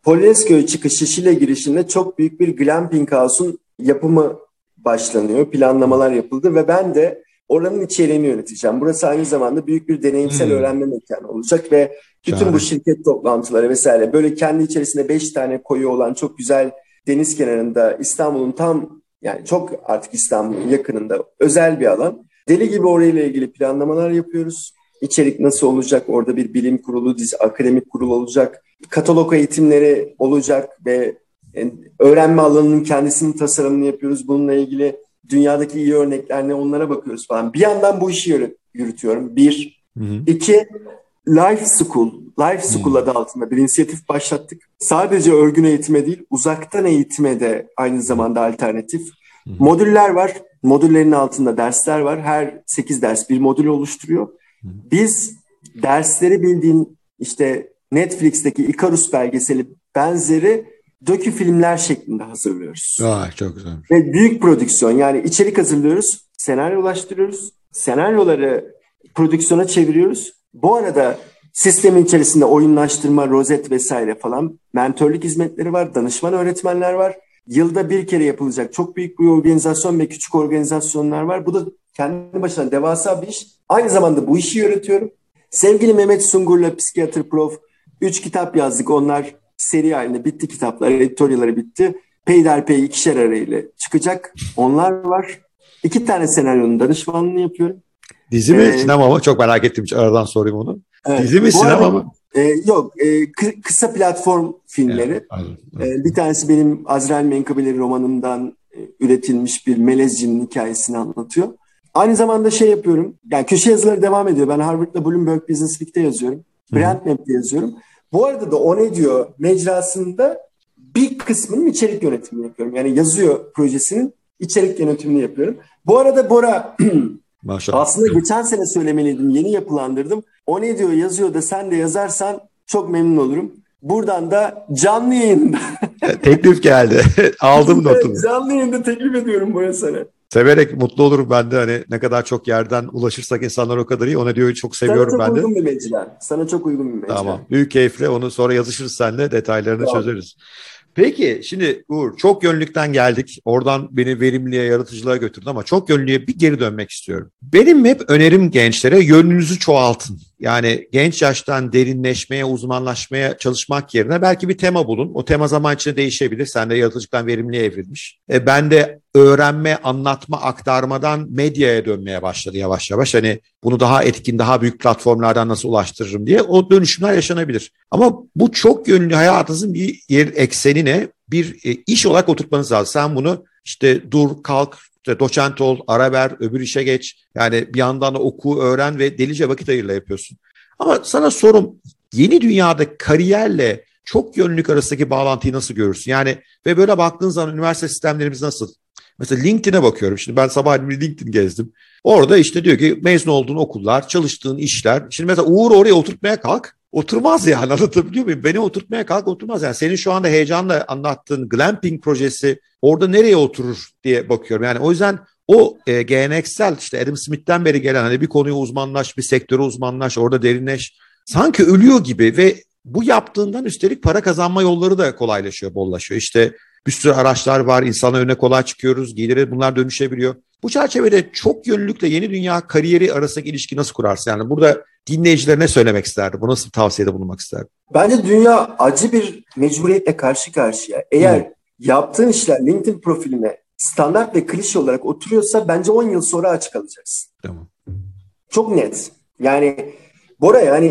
Polonezköy çıkışı Şile girişinde çok büyük bir glamping house'un yapımı başlanıyor. Planlamalar yapıldı ve ben de oranın içeriğini yöneteceğim. Burası aynı zamanda büyük bir deneyimsel öğrenme mekanı olacak ve bütün bu şirket toplantıları vesaire böyle kendi içerisinde 5 tane koyu olan çok güzel deniz kenarında İstanbul'un tam yani çok artık İstanbul'un yakınında özel bir alan. Deli gibi orayla ilgili planlamalar yapıyoruz. İçerik nasıl olacak? Orada bir bilim kurulu, akademik kurul olacak. Katalog eğitimleri olacak ve öğrenme alanının kendisinin tasarımını yapıyoruz. Bununla ilgili dünyadaki iyi örnekler ne, onlara bakıyoruz falan. Bir yandan bu işi yürütüyorum. Bir. Hı-hı. İki, Life School. Life School adı altında bir inisiyatif başlattık. Sadece örgün eğitime değil, uzaktan eğitime de aynı zamanda alternatif. Hı-hı. Modüller var. Modüllerin altında dersler var. Her 8 ders bir modül oluşturuyor. Hı-hı. Biz dersleri bildiğin işte Netflix'teki Icarus belgeseli benzeri dökü filmler şeklinde hazırlıyoruz. Çok güzel. Ve büyük prodüksiyon, yani içerik hazırlıyoruz, senaryolaştırıyoruz, senaryoları prodüksiyona çeviriyoruz. Bu arada sistemin içerisinde oyunlaştırma, rozet vesaire falan, mentörlük hizmetleri var, danışman öğretmenler var. Yılda bir kere yapılacak çok büyük bir organizasyon ve küçük organizasyonlar var. Bu da kendi başına devasa bir iş. Aynı zamanda bu işi yürütüyorum. Sevgili Mehmet Sungur'la psikiyatr prof 3 kitap yazdık. Onlar seri halinde bitti kitaplar, editörleri bitti. Peyderpey ikişer arayla çıkacak. Onlar var. 2 tane senaryonun danışmanlığını yapıyorum. Dizi mi, sinema mı? Çok merak ettim. Aradan sorayım onu. Evet. Dizi mi, sinema mı? Kısa platform filmleri. Evet, aynen. Bir tanesi benim Azrail Menkıbeleri romanımdan üretilmiş bir melezcinin hikayesini anlatıyor. Aynı zamanda yapıyorum. Yani köşe yazıları devam ediyor. Ben Harvard'da Bloomberg Business Week'te yazıyorum. Brand Map'te yazıyorum. Bu arada da O Ne Diyor mecrasında bir kısmının içerik yönetimini yapıyorum. Yani yazıyor projesinin içerik yönetimini yapıyorum. Bu arada Bora, maşallah. Aslında geçen sene söylemeliydim, yeni yapılandırdım. O Ne Diyor yazıyor da sen de yazarsan çok memnun olurum. Buradan da canlı yayında. Teklif geldi. Aldım notunu. Canlı yayında teklif ediyorum Bora sana. Severek, mutlu olurum ben de. Hani ne kadar çok yerden ulaşırsak insanlar o kadar iyi. O Ne Diyor'u çok seviyorum ben de. Sana çok uygun bir mecra. Tamam. Büyük keyifle onu sonra yazışırız seninle. Detaylarını çözeriz. Peki şimdi Uğur, çok yönlülükten geldik. Oradan beni verimliliğe, yaratıcılığa götürdün ama çok yönlülüğe bir geri dönmek istiyorum. Benim hep önerim gençlere, yönünüzü çoğaltın. Yani genç yaştan derinleşmeye, uzmanlaşmaya çalışmak yerine belki bir tema bulun. O tema zaman içinde değişebilir. Sen de yaratıcılıktan verimliliğe evrilmiş. Ben de öğrenme, anlatma, aktarmadan medyaya dönmeye başladı yavaş yavaş. Hani bunu daha etkin, daha büyük platformlardan nasıl ulaştırırım diye o dönüşümler yaşanabilir. Ama bu çok yönlü hayatınızın bir eksenine bir iş olarak oturtmanız lazım. Sen bunu dur, kalk, doçent ol, ara ver, öbür işe geç. Yani bir yandan oku, öğren ve delice vakit ayırla yapıyorsun. Ama sana sorum, yeni dünyada kariyerle çok yönlülük arasındaki bağlantıyı nasıl görürsün? Yani ve böyle baktığın zaman üniversite sistemlerimiz nasıl? Mesela LinkedIn'e bakıyorum. Şimdi ben sabah LinkedIn gezdim. Orada diyor ki mezun olduğun okullar, çalıştığın işler. Şimdi mesela Uğur oraya oturtmaya kalk. Oturmaz yani, anlatabiliyor muyum? Beni oturtmaya kalk, oturmaz yani. Senin şu anda heyecanla anlattığın glamping projesi orada nereye oturur diye bakıyorum. Yani o yüzden o geleneksel Adam Smith'ten beri gelen bir konuya uzmanlaş, bir sektöre uzmanlaş, orada derinleş. Sanki ölüyor gibi ve bu yaptığından üstelik para kazanma yolları da kolaylaşıyor, bollaşıyor. Bir sürü araçlar var, insanlar önüne kolay çıkıyoruz, gelire bunlar dönüşebiliyor. Bu çerçevede çok yönlülükle yeni dünya kariyeri arasındaki ilişki nasıl kurarsın? Yani burada dinleyicilerine söylemek isterdim. Bu nasıl tavsiyede bulunmak isterdim? Bence dünya acı bir mecburiyetle karşı karşıya. Eğer yaptığın işler LinkedIn profiline standart ve klişe olarak oturuyorsa bence 10 yıl sonra aç kalacaksın. Tamam. Çok net. Yani Bora,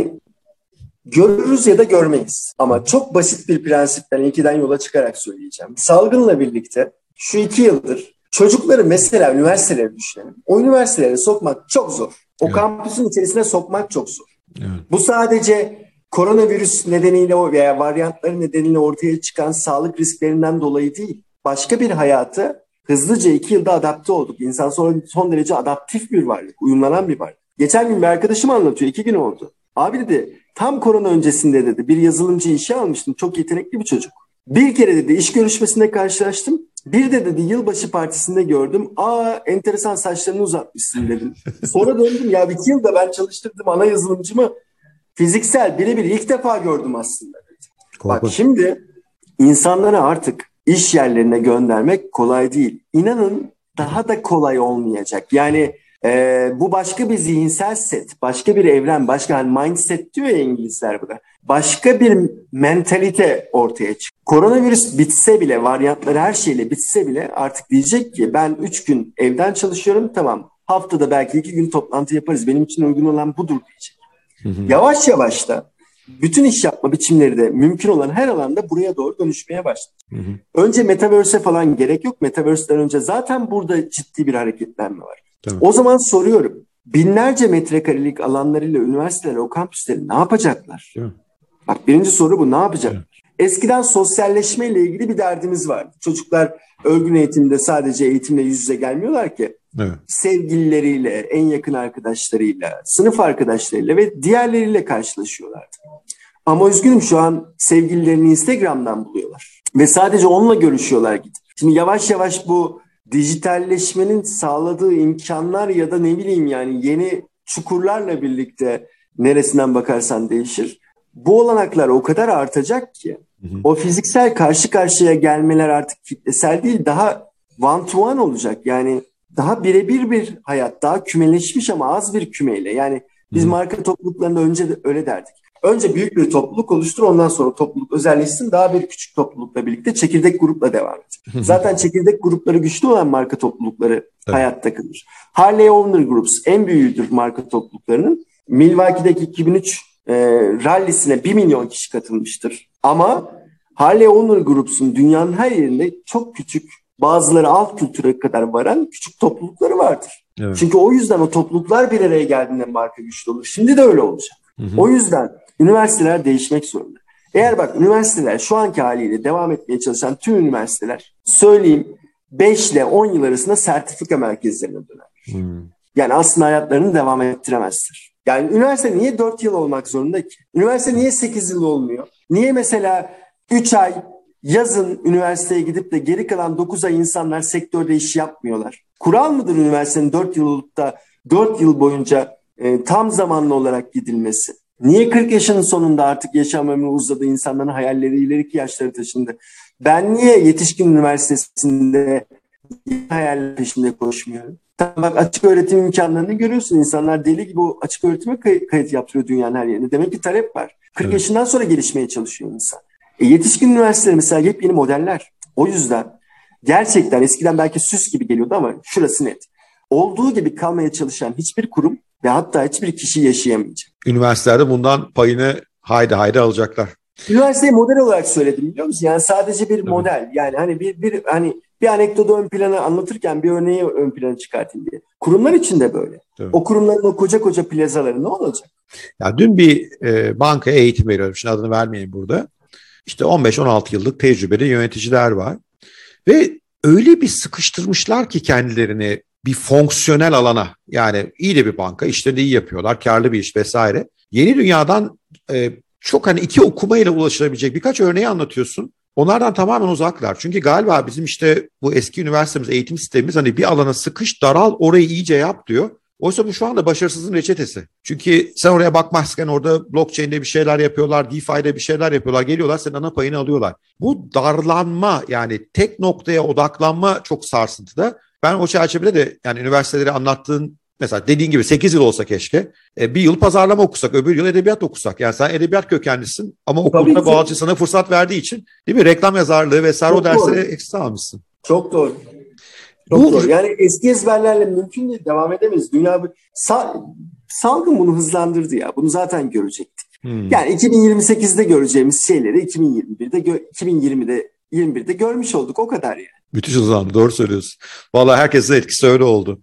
görürüz ya da görmeyiz. Ama çok basit bir prensipten, ilkiden yola çıkarak söyleyeceğim. Salgınla birlikte şu 2 yıldır çocukları mesela üniversitelere düşünelim. O üniversitelere sokmak çok zor. O kampüsün içerisine sokmak çok zor. Evet. Bu sadece koronavirüs nedeniyle veya varyantları nedeniyle ortaya çıkan sağlık risklerinden dolayı değil. Başka bir hayatı hızlıca 2 yılda adapte olduk. İnsan son derece adaptif bir varlık, uyumlanan bir varlık. Geçen gün bir arkadaşım anlatıyor, 2 gün oldu. Abi dedi, tam korona öncesinde dedi bir yazılımcı işe almıştım. Çok yetenekli bir çocuk. Bir kere dedi iş görüşmesinde karşılaştım. Bir de dedi yılbaşı partisinde gördüm. Enteresan saçlarını uzatmışsın dedim. Sonra döndüm, 2 yılda ben çalıştırdım ana yazılımcımı. Fiziksel birebir ilk defa gördüm aslında dedi. Bak şimdi insanları artık iş yerlerine göndermek kolay değil. İnanın daha da kolay olmayacak. Yani bu başka bir zihinsel set, başka bir evren, başka mindset diyor ya İngilizler buna. Başka bir mentalite ortaya çıkıyor. Koronavirüs bitse bile, varyantları her şeyle bitse bile artık diyecek ki ben 3 gün evden çalışıyorum, tamam. haftada belki 2 gün toplantı yaparız. Benim için uygun olan budur diyecek. Hı hı. Yavaş yavaş da bütün iş yapma biçimleri de mümkün olan her alanda buraya doğru dönüşmeye başladı. Hı hı. Önce Metaverse'e falan gerek yok. Metaverse'den önce zaten burada ciddi bir hareketlenme var. Tamam. O zaman soruyorum. Binlerce metrekarelik alanlarıyla üniversiteler, o kampüsleri ne yapacaklar? Tamam. Bak, birinci soru bu. Ne yapacaklar? Tamam. Eskiden sosyalleşmeyle ilgili bir derdimiz vardı. Çocuklar örgün eğitimde sadece eğitimle yüz yüze gelmiyorlar ki. Evet. Sevgilileriyle, en yakın arkadaşlarıyla, sınıf arkadaşlarıyla ve diğerleriyle karşılaşıyorlardı. Ama üzgünüm, şu an sevgililerini Instagram'dan buluyorlar. Ve sadece onunla görüşüyorlar gidip. Şimdi yavaş yavaş bu dijitalleşmenin sağladığı imkanlar ya da ne bileyim yani yeni çukurlarla birlikte neresinden bakarsan değişir. Bu olanaklar o kadar artacak ki, hı hı, o fiziksel karşı karşıya gelmeler artık kitlesel değil, daha one to one olacak. Yani daha birebir bir hayat, daha kümeleşmiş ama az bir kümeyle. Yani biz, hı hı, marka topluluklarında önce de öyle derdik. Önce büyük bir topluluk oluştur, ondan sonra topluluk özelleşsin, daha bir küçük toplulukla birlikte çekirdek grupla devam et. Zaten çekirdek grupları güçlü olan marka toplulukları, evet, hayatta kalır. Harley Owner Groups en büyüğüdür marka topluluklarının. Milwaukee'deki 2003 rallisine 1 milyon kişi katılmıştır. Ama Harley Owner Groups'un dünyanın her yerinde çok küçük, bazıları alt kültüre kadar varan küçük toplulukları vardır. Evet. Çünkü o yüzden o topluluklar bir araya geldiğinde marka güçlü olur. Şimdi de öyle olacak. Hı hı. O yüzden üniversiteler değişmek zorunda. Eğer bak, üniversiteler şu anki haliyle devam etmeye çalışan tüm üniversiteler, söyleyeyim, 5 ile 10 yıl arasında sertifika merkezlerine döner. Hı. Yani aslında hayatlarını devam ettiremezler. Yani üniversite niye 4 yıl olmak zorunda ki? Üniversite niye 8 yıl olmuyor? Niye mesela 3 ay yazın üniversiteye gidip de geri kalan 9 ay insanlar sektörde iş yapmıyorlar? Kural mıdır üniversitenin 4 yıl olup da 4 yıl boyunca tam zamanlı olarak gidilmesi? Niye 40 yaşının sonunda artık yaşam ömrü uzadı, insanların hayalleri ileriki yaşları taşındı? Ben niye yetişkin üniversitesinde hayal peşinde koşmuyorum? Tamam, bak, açık öğretim imkanlarını görüyorsun. İnsanlar deli gibi o açık öğretime kayıt yaptırıyor dünyanın her yerinde. Demek ki talep var. 40 evet. yaşından sonra gelişmeye çalışıyor insan. Yetişkin üniversiteler mesela yepyeni modeller. O yüzden gerçekten eskiden belki süs gibi geliyordu ama şurası net. Olduğu gibi kalmaya çalışan hiçbir kurum ve hatta hiçbir kişi yaşayamayacak. Üniversitelerde bundan payını haydi haydi alacaklar. Üniversiteyi model olarak söyledim, biliyor musun? Yani sadece bir model. Yani hani bir anekdotu ön plana anlatırken bir örneği ön plana çıkartayım diye. Kurumlar için de böyle. Tabii. O kurumların o koca koca plazaları ne olacak? Ya dün bir bankaya eğitim veriyorum. Şimdi adını vermeyeyim burada. İşte 15-16 yıllık tecrübeli yöneticiler var. Ve öyle bir sıkıştırmışlar ki kendilerini bir fonksiyonel alana. Yani iyi de bir banka, işleri iyi yapıyorlar, karlı bir iş vesaire. Yeni dünyadan çok hani iki okumayla ulaşılabilecek birkaç örneği anlatıyorsun. Onlardan tamamen uzaklar. Çünkü galiba bizim işte bu eski üniversitemiz, eğitim sistemimiz hani bir alana sıkış, daral, orayı iyice yap diyor. Oysa bu şu anda başarısızın reçetesi. Çünkü sen oraya bakmazken orada blockchain'de bir şeyler yapıyorlar, DeFi'de bir şeyler yapıyorlar, geliyorlar senin ana payını alıyorlar. Bu darlanma, yani tek noktaya odaklanma çok sarsıntıda. Ben o çerçevede de yani üniversiteleri anlattığın, mesela dediğin gibi 8 yıl olsa keşke. Bir yıl pazarlama okusak, öbür yıl edebiyat okusak. Yani sen edebiyat kökenlisin ama okulda Boğaziçi sana fırsat verdiği için, değil mi? Reklam yazarlığı vesaire, o derslere ekstra almışsın. Çok doğru. Çok doğru. Yani eski ezberlerle mümkün değil, devam edemeyiz. Dünya salgın bunu hızlandırdı ya. Bunu zaten görecektik. Yani 2028'de göreceğimiz şeyleri 2021'de görmüş olduk. O kadar yani. Müthiş hızlandı. Doğru söylüyorsun. Vallahi herkesin etkisi öyle oldu.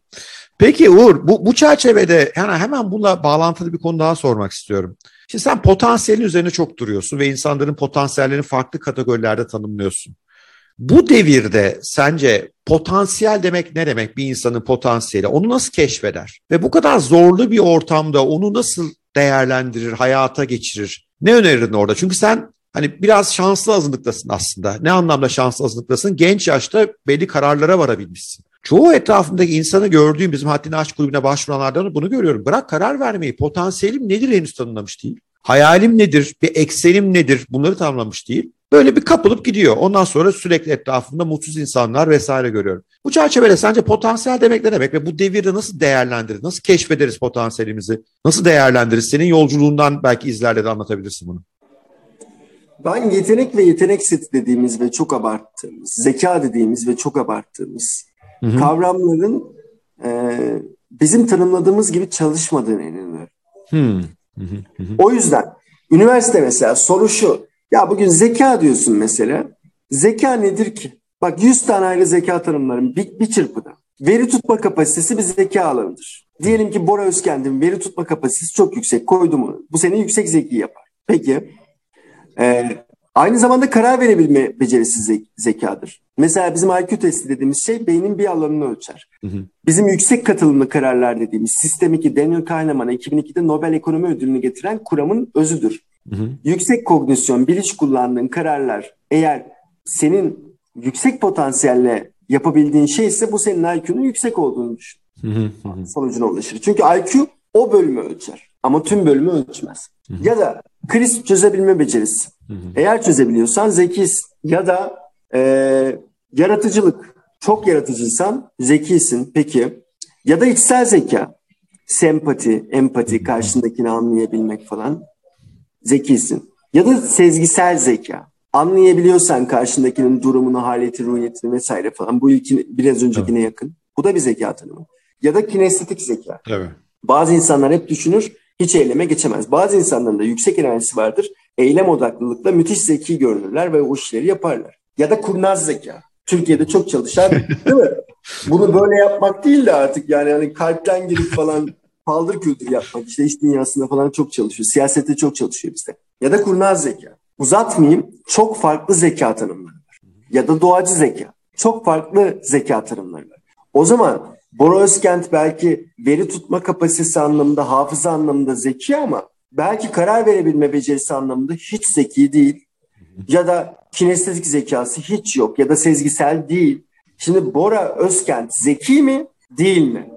Peki Uğur, bu çerçevede yani hemen bununla bağlantılı bir konu daha sormak istiyorum. Şimdi sen potansiyelin üzerine çok duruyorsun ve insanların potansiyellerini farklı kategorilerde tanımlıyorsun. Bu devirde sence potansiyel demek ne demek, bir insanın potansiyeli? Onu nasıl keşfeder? Ve bu kadar zorlu bir ortamda onu nasıl değerlendirir, hayata geçirir? Ne önerirdin orada? Çünkü sen hani biraz şanslı azınlıktasın aslında. Ne anlamda şanslı azınlıktasın? Genç yaşta belli kararlara varabilmişsin. Çoğu etrafımdaki insanı gördüğüm, bizim Haddini Aş Kulübü'ne başvuranlardan bunu görüyorum. Bırak karar vermeyi, potansiyelim nedir henüz tanımlamış değil. Hayalim nedir, bir eksenim nedir, bunları tanımlamış değil. Böyle bir kapılıp gidiyor. Ondan sonra sürekli etrafımda mutsuz insanlar vesaire görüyorum. Bu çerçevede sence potansiyel demek ne demek ve bu devirde nasıl değerlendiririz, nasıl keşfederiz potansiyelimizi, nasıl değerlendiririz? Senin yolculuğundan belki izlerle de anlatabilirsin bunu. Ben yetenek ve yetenek seti dediğimiz ve çok abarttığımız, zeka dediğimiz ve çok abarttığımız, hı hı, kavramların bizim tanımladığımız gibi çalışmadığını inanıyorum. O yüzden üniversite mesela soru şu. Ya bugün zeka diyorsun mesela. Zeka nedir ki? Bak 100 tane ayrı zeka tanımlarım bir çırpıda. Veri tutma kapasitesi bir zeka alanıdır. Diyelim ki Bora Özken'in veri tutma kapasitesi çok yüksek. Koydum onu. Bu seni yüksek zeki yapar. Peki. Aynı zamanda karar verebilme becerisi zekadır. Mesela bizim IQ testi dediğimiz şey beynin bir alanını ölçer. Bizim yüksek katılımlı kararlar dediğimiz sistemik Daniel Kahneman 2002'de Nobel Ekonomi Ödülünü getiren kuramın özüdür. Yüksek kognisyon, bilinç kullandığın kararlar eğer senin yüksek potansiyelle yapabildiğin şey ise bu senin IQ'nun yüksek olduğunu düşün. Sonucuna ulaşır. Çünkü IQ o bölümü ölçer. Ama tüm bölümü ölçmez. Ya da kriz çözebilme becerisi. Eğer çözebiliyorsan zekisin. Ya da yaratıcılık. Çok yaratıcıysan zekisin. Peki. Ya da içsel zeka. Sempati, empati, karşındakini anlayabilmek falan. Zekisin. Ya da sezgisel zeka. Anlayabiliyorsan karşındakinin durumunu, haleti, ruhiyetini vesaire falan. Bu ilki biraz öncekine yakın. Bu da bir zeka tanımı. Ya da kinestetik zeka. Evet. Bazı insanlar hep düşünür, hiç eyleme geçemez. Bazı insanların da yüksek enerjisi vardır. Eylem odaklılıkla müthiş zeki görünürler ve o işleri yaparlar. Ya da kurnaz zeka. Türkiye'de çok çalışan değil mi? Bunu böyle yapmak değil de artık yani hani kalpten girip falan paldır küldür yapmak. İşte iş dünyasında falan çok çalışıyor. Siyasette çok çalışıyor bizde. Ya da kurnaz zeka. Uzatmayayım, çok farklı zeka tanımları var. Ya da doğacı zeka. Çok farklı zeka tanımları var. O zaman Bora Özkent belki veri tutma kapasitesi anlamında, hafıza anlamında zeki ama belki karar verebilme becerisi anlamında hiç zeki değil. Ya da kinestetik zekası hiç yok ya da sezgisel değil. Şimdi Bora Özkent zeki mi değil mi?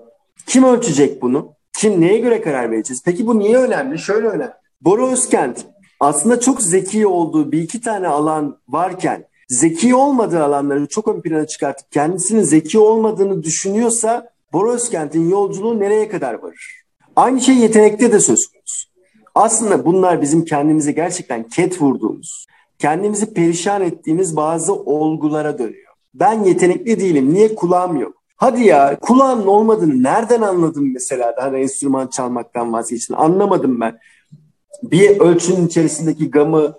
Kim ölçecek bunu? Kim neye göre karar vereceğiz? Peki bu niye önemli? Şöyle önemli. Bora Özkent aslında çok zeki olduğu bir iki tane alan varken zeki olmadığı alanları çok ön plana çıkartıp kendisinin zeki olmadığını düşünüyorsa Bora Özkent'in yolculuğu nereye kadar varır? Aynı şey yetenekte de söz konusu. Aslında bunlar bizim kendimize gerçekten ket vurduğumuz, kendimizi perişan ettiğimiz bazı olgulara dönüyor. Ben yetenekli değilim, niye kulağım yok? Hadi ya kulağın olmadığını nereden anladım mesela? Hani enstrüman çalmaktan vazgeçtin, anlamadım ben. Bir ölçünün içerisindeki gamı,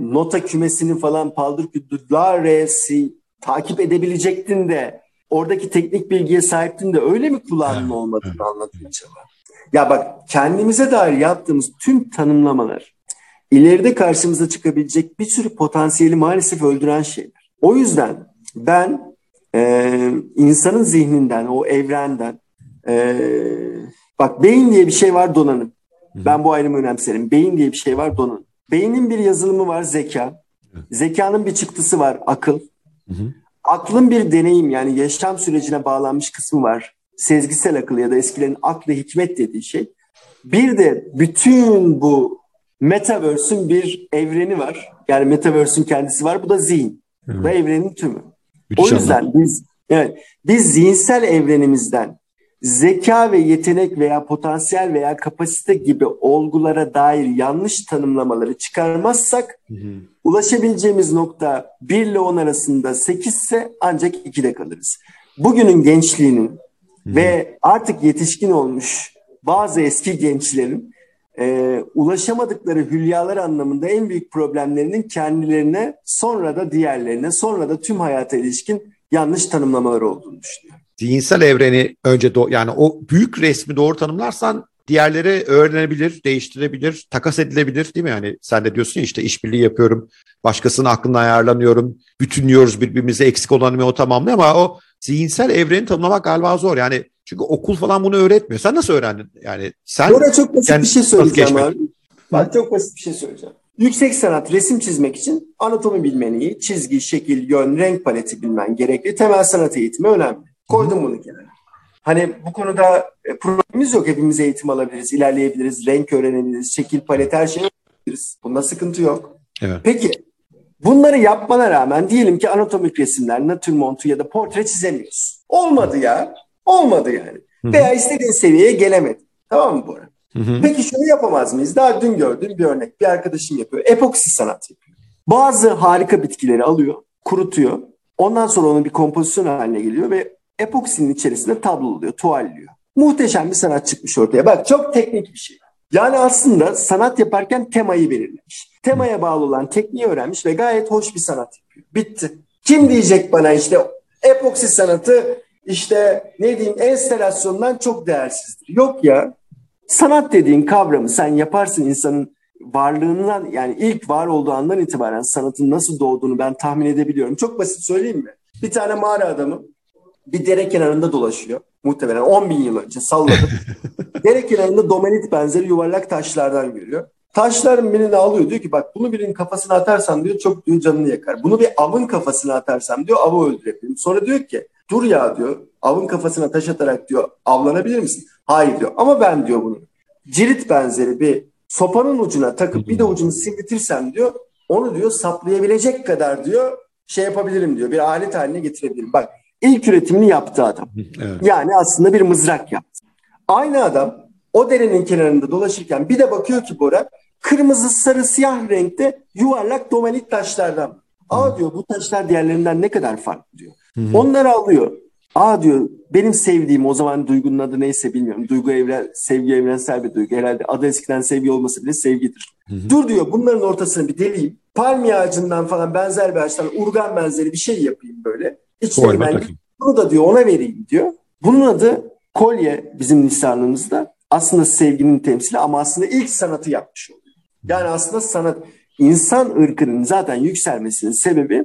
nota kümesini falan paldır küldür la re si takip edebilecektin de oradaki teknik bilgiye sahiptin de öyle mi kulağının olmadığını anladın acaba? Ya bak kendimize dair yaptığımız tüm tanımlamalar ileride karşımıza çıkabilecek bir sürü potansiyeli maalesef öldüren şeyler. O yüzden ben insanın zihninden, o evrenden bak beyin diye bir şey var donanım. Ben bu ayrımı önemserim. Beyin diye bir şey var donanım. Beynin bir yazılımı var zeka. Zekanın bir çıktısı var akıl. Aklın bir deneyim yani yaşam sürecine bağlanmış kısmı var. Sezgisel akıl ya da eskilerin aklı hikmet dediği şey. Bir de bütün bu metaverse'ün bir evreni var. Yani metaverse'ün kendisi var. Bu da zihin. Bu da evrenin tümü. O yüzden biz zihinsel evrenimizden zeka ve yetenek veya potansiyel veya kapasite gibi olgulara dair yanlış tanımlamaları çıkarmazsak ulaşabileceğimiz nokta 1 ile 10 arasında 8 ise ancak 2'de kalırız. Bugünün gençliğinin ve artık yetişkin olmuş bazı eski gençlerin ulaşamadıkları hülyalar anlamında en büyük problemlerinin kendilerine sonra da diğerlerine sonra da tüm hayata ilişkin yanlış tanımlamalar olduğunu düşünüyorum. Zihinsel evreni önce yani o büyük resmi doğru tanımlarsan diğerleri öğrenebilir, değiştirebilir, takas edilebilir değil mi? Yani sen de diyorsun ya işte işbirliği yapıyorum, başkasının aklına ayarlanıyorum, bütünlüyoruz birbirimize eksik olanı o tamamlıyor ama o zihinsel evreni tanımlamak galiba zor. Yani çünkü okul falan bunu öğretmiyor. Sen nasıl öğrendin? Yani sen orada çok basit bir şey söyleyeceğim abi. Bak çok basit bir şey söyleyeceğim. Yüksek sanat resim çizmek için anatomi bilmen iyi, çizgi, şekil, yön, renk paleti bilmen gerekli. Temel sanat eğitimi önemli. Koydum bunu kenara. Hani bu konuda problemimiz yok. Hepimiz eğitim alabiliriz, ilerleyebiliriz, renk öğrenebiliriz, şekil, palet her şeyi öğrenebiliriz. Bunda sıkıntı yok. Evet. Peki bunları yapmana rağmen diyelim ki anatomik resimler, natürmontu ya da portre çizemiyorsun. Olmadı ya. Olmadı yani. Veya istediğin seviyeye gelemedin. Tamam mı Bora? Peki şunu yapamaz mıyız? Daha dün gördüğüm bir örnek. Bir arkadaşım yapıyor. Epoksi sanat yapıyor. Bazı harika bitkileri alıyor, kurutuyor. Ondan sonra onun bir kompozisyon haline geliyor ve epoksinin içerisinde tabloluyor, tuvalliyor. Muhteşem bir sanat çıkmış ortaya. Bak, çok teknik bir şey. Yani aslında sanat yaparken temayı belirlemiş. Temaya bağlı olan tekniği öğrenmiş ve gayet hoş bir sanat yapıyor. Bitti. Kim diyecek bana işte epoksi sanatı işte ne diyeyim enstalasyondan çok değersizdir. Yok ya. Sanat dediğin kavramı sen yaparsın, insanın varlığından, yani ilk var olduğu andan itibaren sanatın nasıl doğduğunu ben tahmin edebiliyorum. Çok basit söyleyeyim mi? Bir tane mağara adamı bir dere kenarında dolaşıyor. Muhtemelen 10 bin yıl önce salladım. Dere kenarında domelit benzeri yuvarlak taşlardan görüyor. Taşların birini alıyor, diyor ki bak bunu birinin kafasına atarsan diyor çok diyor canını yakar. Bunu bir avın kafasına atarsam diyor avı öldürebilirim. Sonra diyor ki dur ya diyor avın kafasına taş atarak diyor avlanabilir misin? Hayır diyor ama ben diyor bunu cirit benzeri bir sopanın ucuna takıp bir de ucunu sivritirsem diyor onu diyor saplayabilecek kadar diyor şey yapabilirim diyor, bir alet haline getirebilirim. Bak ilk üretimini yaptı adam. Evet. Yani aslında bir mızrak yaptı. Aynı adam o derenin kenarında dolaşırken bir de bakıyor ki Bora kırmızı, sarı, siyah renkte yuvarlak domelit taşlardan. Aa diyor bu taşlar diğerlerinden ne kadar farklı diyor. Hı-hı. Onları alıyor. Aa diyor benim sevdiğim, o zaman duygunun adı neyse bilmiyorum. Sevgi evrensel bir duygu. Herhalde adı eskiden sevgi olmasa bile sevgidir. Hı-hı. Dur diyor bunların ortasını bir deleyim. Palmiye ağacından falan benzer bir ağaçtan urgan benzeri bir şey yapayım böyle. İçleri ben bunu da diyor ona vereyim diyor. Bunun adı kolye bizim lisanımızda. Aslında sevginin temsili ama aslında ilk sanatı yapmış oluyor. Yani aslında sanat, insan ırkının zaten yükselmesinin sebebi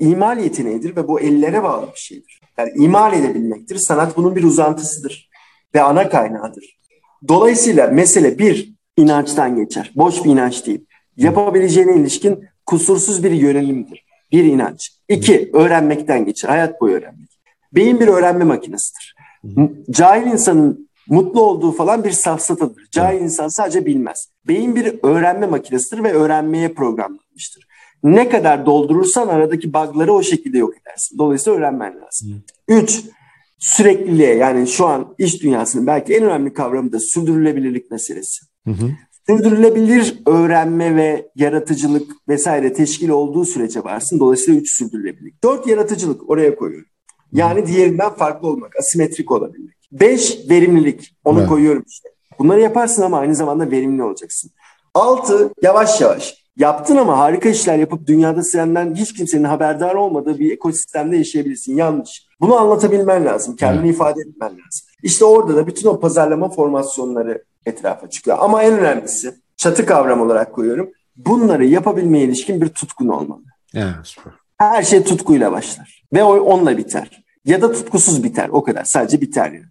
imal yeteneğidir ve bu ellere bağlı bir şeydir. Yani imal edebilmektir. Sanat bunun bir uzantısıdır ve ana kaynağıdır. Dolayısıyla mesele bir inançtan geçer. Boş bir inanç değil. Yapabileceğine ilişkin kusursuz bir yönelimdir. Bir inanç. İki, öğrenmekten geçer. Hayat boyu öğrenmek. Beyin bir öğrenme makinesidir. Cahil insanın mutlu olduğu falan bir safsatadır. Cahil insan sadece bilmez. Beyin bir öğrenme makinesidir ve öğrenmeye programlanmıştır. Ne kadar doldurursan aradaki bug'ları o şekilde yok edersin. Dolayısıyla öğrenmen lazım. 3. Sürekliliğe, yani şu an iş dünyasının belki en önemli kavramı da sürdürülebilirlik meselesi. Hı. Sürdürülebilir öğrenme ve yaratıcılık vesaire teşkil olduğu sürece varsın. Dolayısıyla 3 sürdürülebilirlik. 4 yaratıcılık, oraya koyuyorum. Yani diğerinden farklı olmak, asimetrik olabilmek. 5 verimlilik, onu koyuyorum işte. Bunları yaparsın ama aynı zamanda verimli olacaksın. 6 yavaş yavaş. Yaptın ama harika işler yapıp dünyada senden hiç kimsenin haberdar olmadığı bir ekosistemde yaşayabilirsin. Yanlış. Bunu anlatabilmen lazım. Kendini ifade etmen lazım. İşte orada da bütün o pazarlama formasyonları etrafa çıkıyor. Ama en önemlisi, çatı kavram olarak koyuyorum, bunları yapabilmeye ilişkin bir tutkun olmalı. Evet. Her şey tutkuyla başlar ve onunla biter. Ya da tutkusuz biter. O kadar. Sadece biter yani.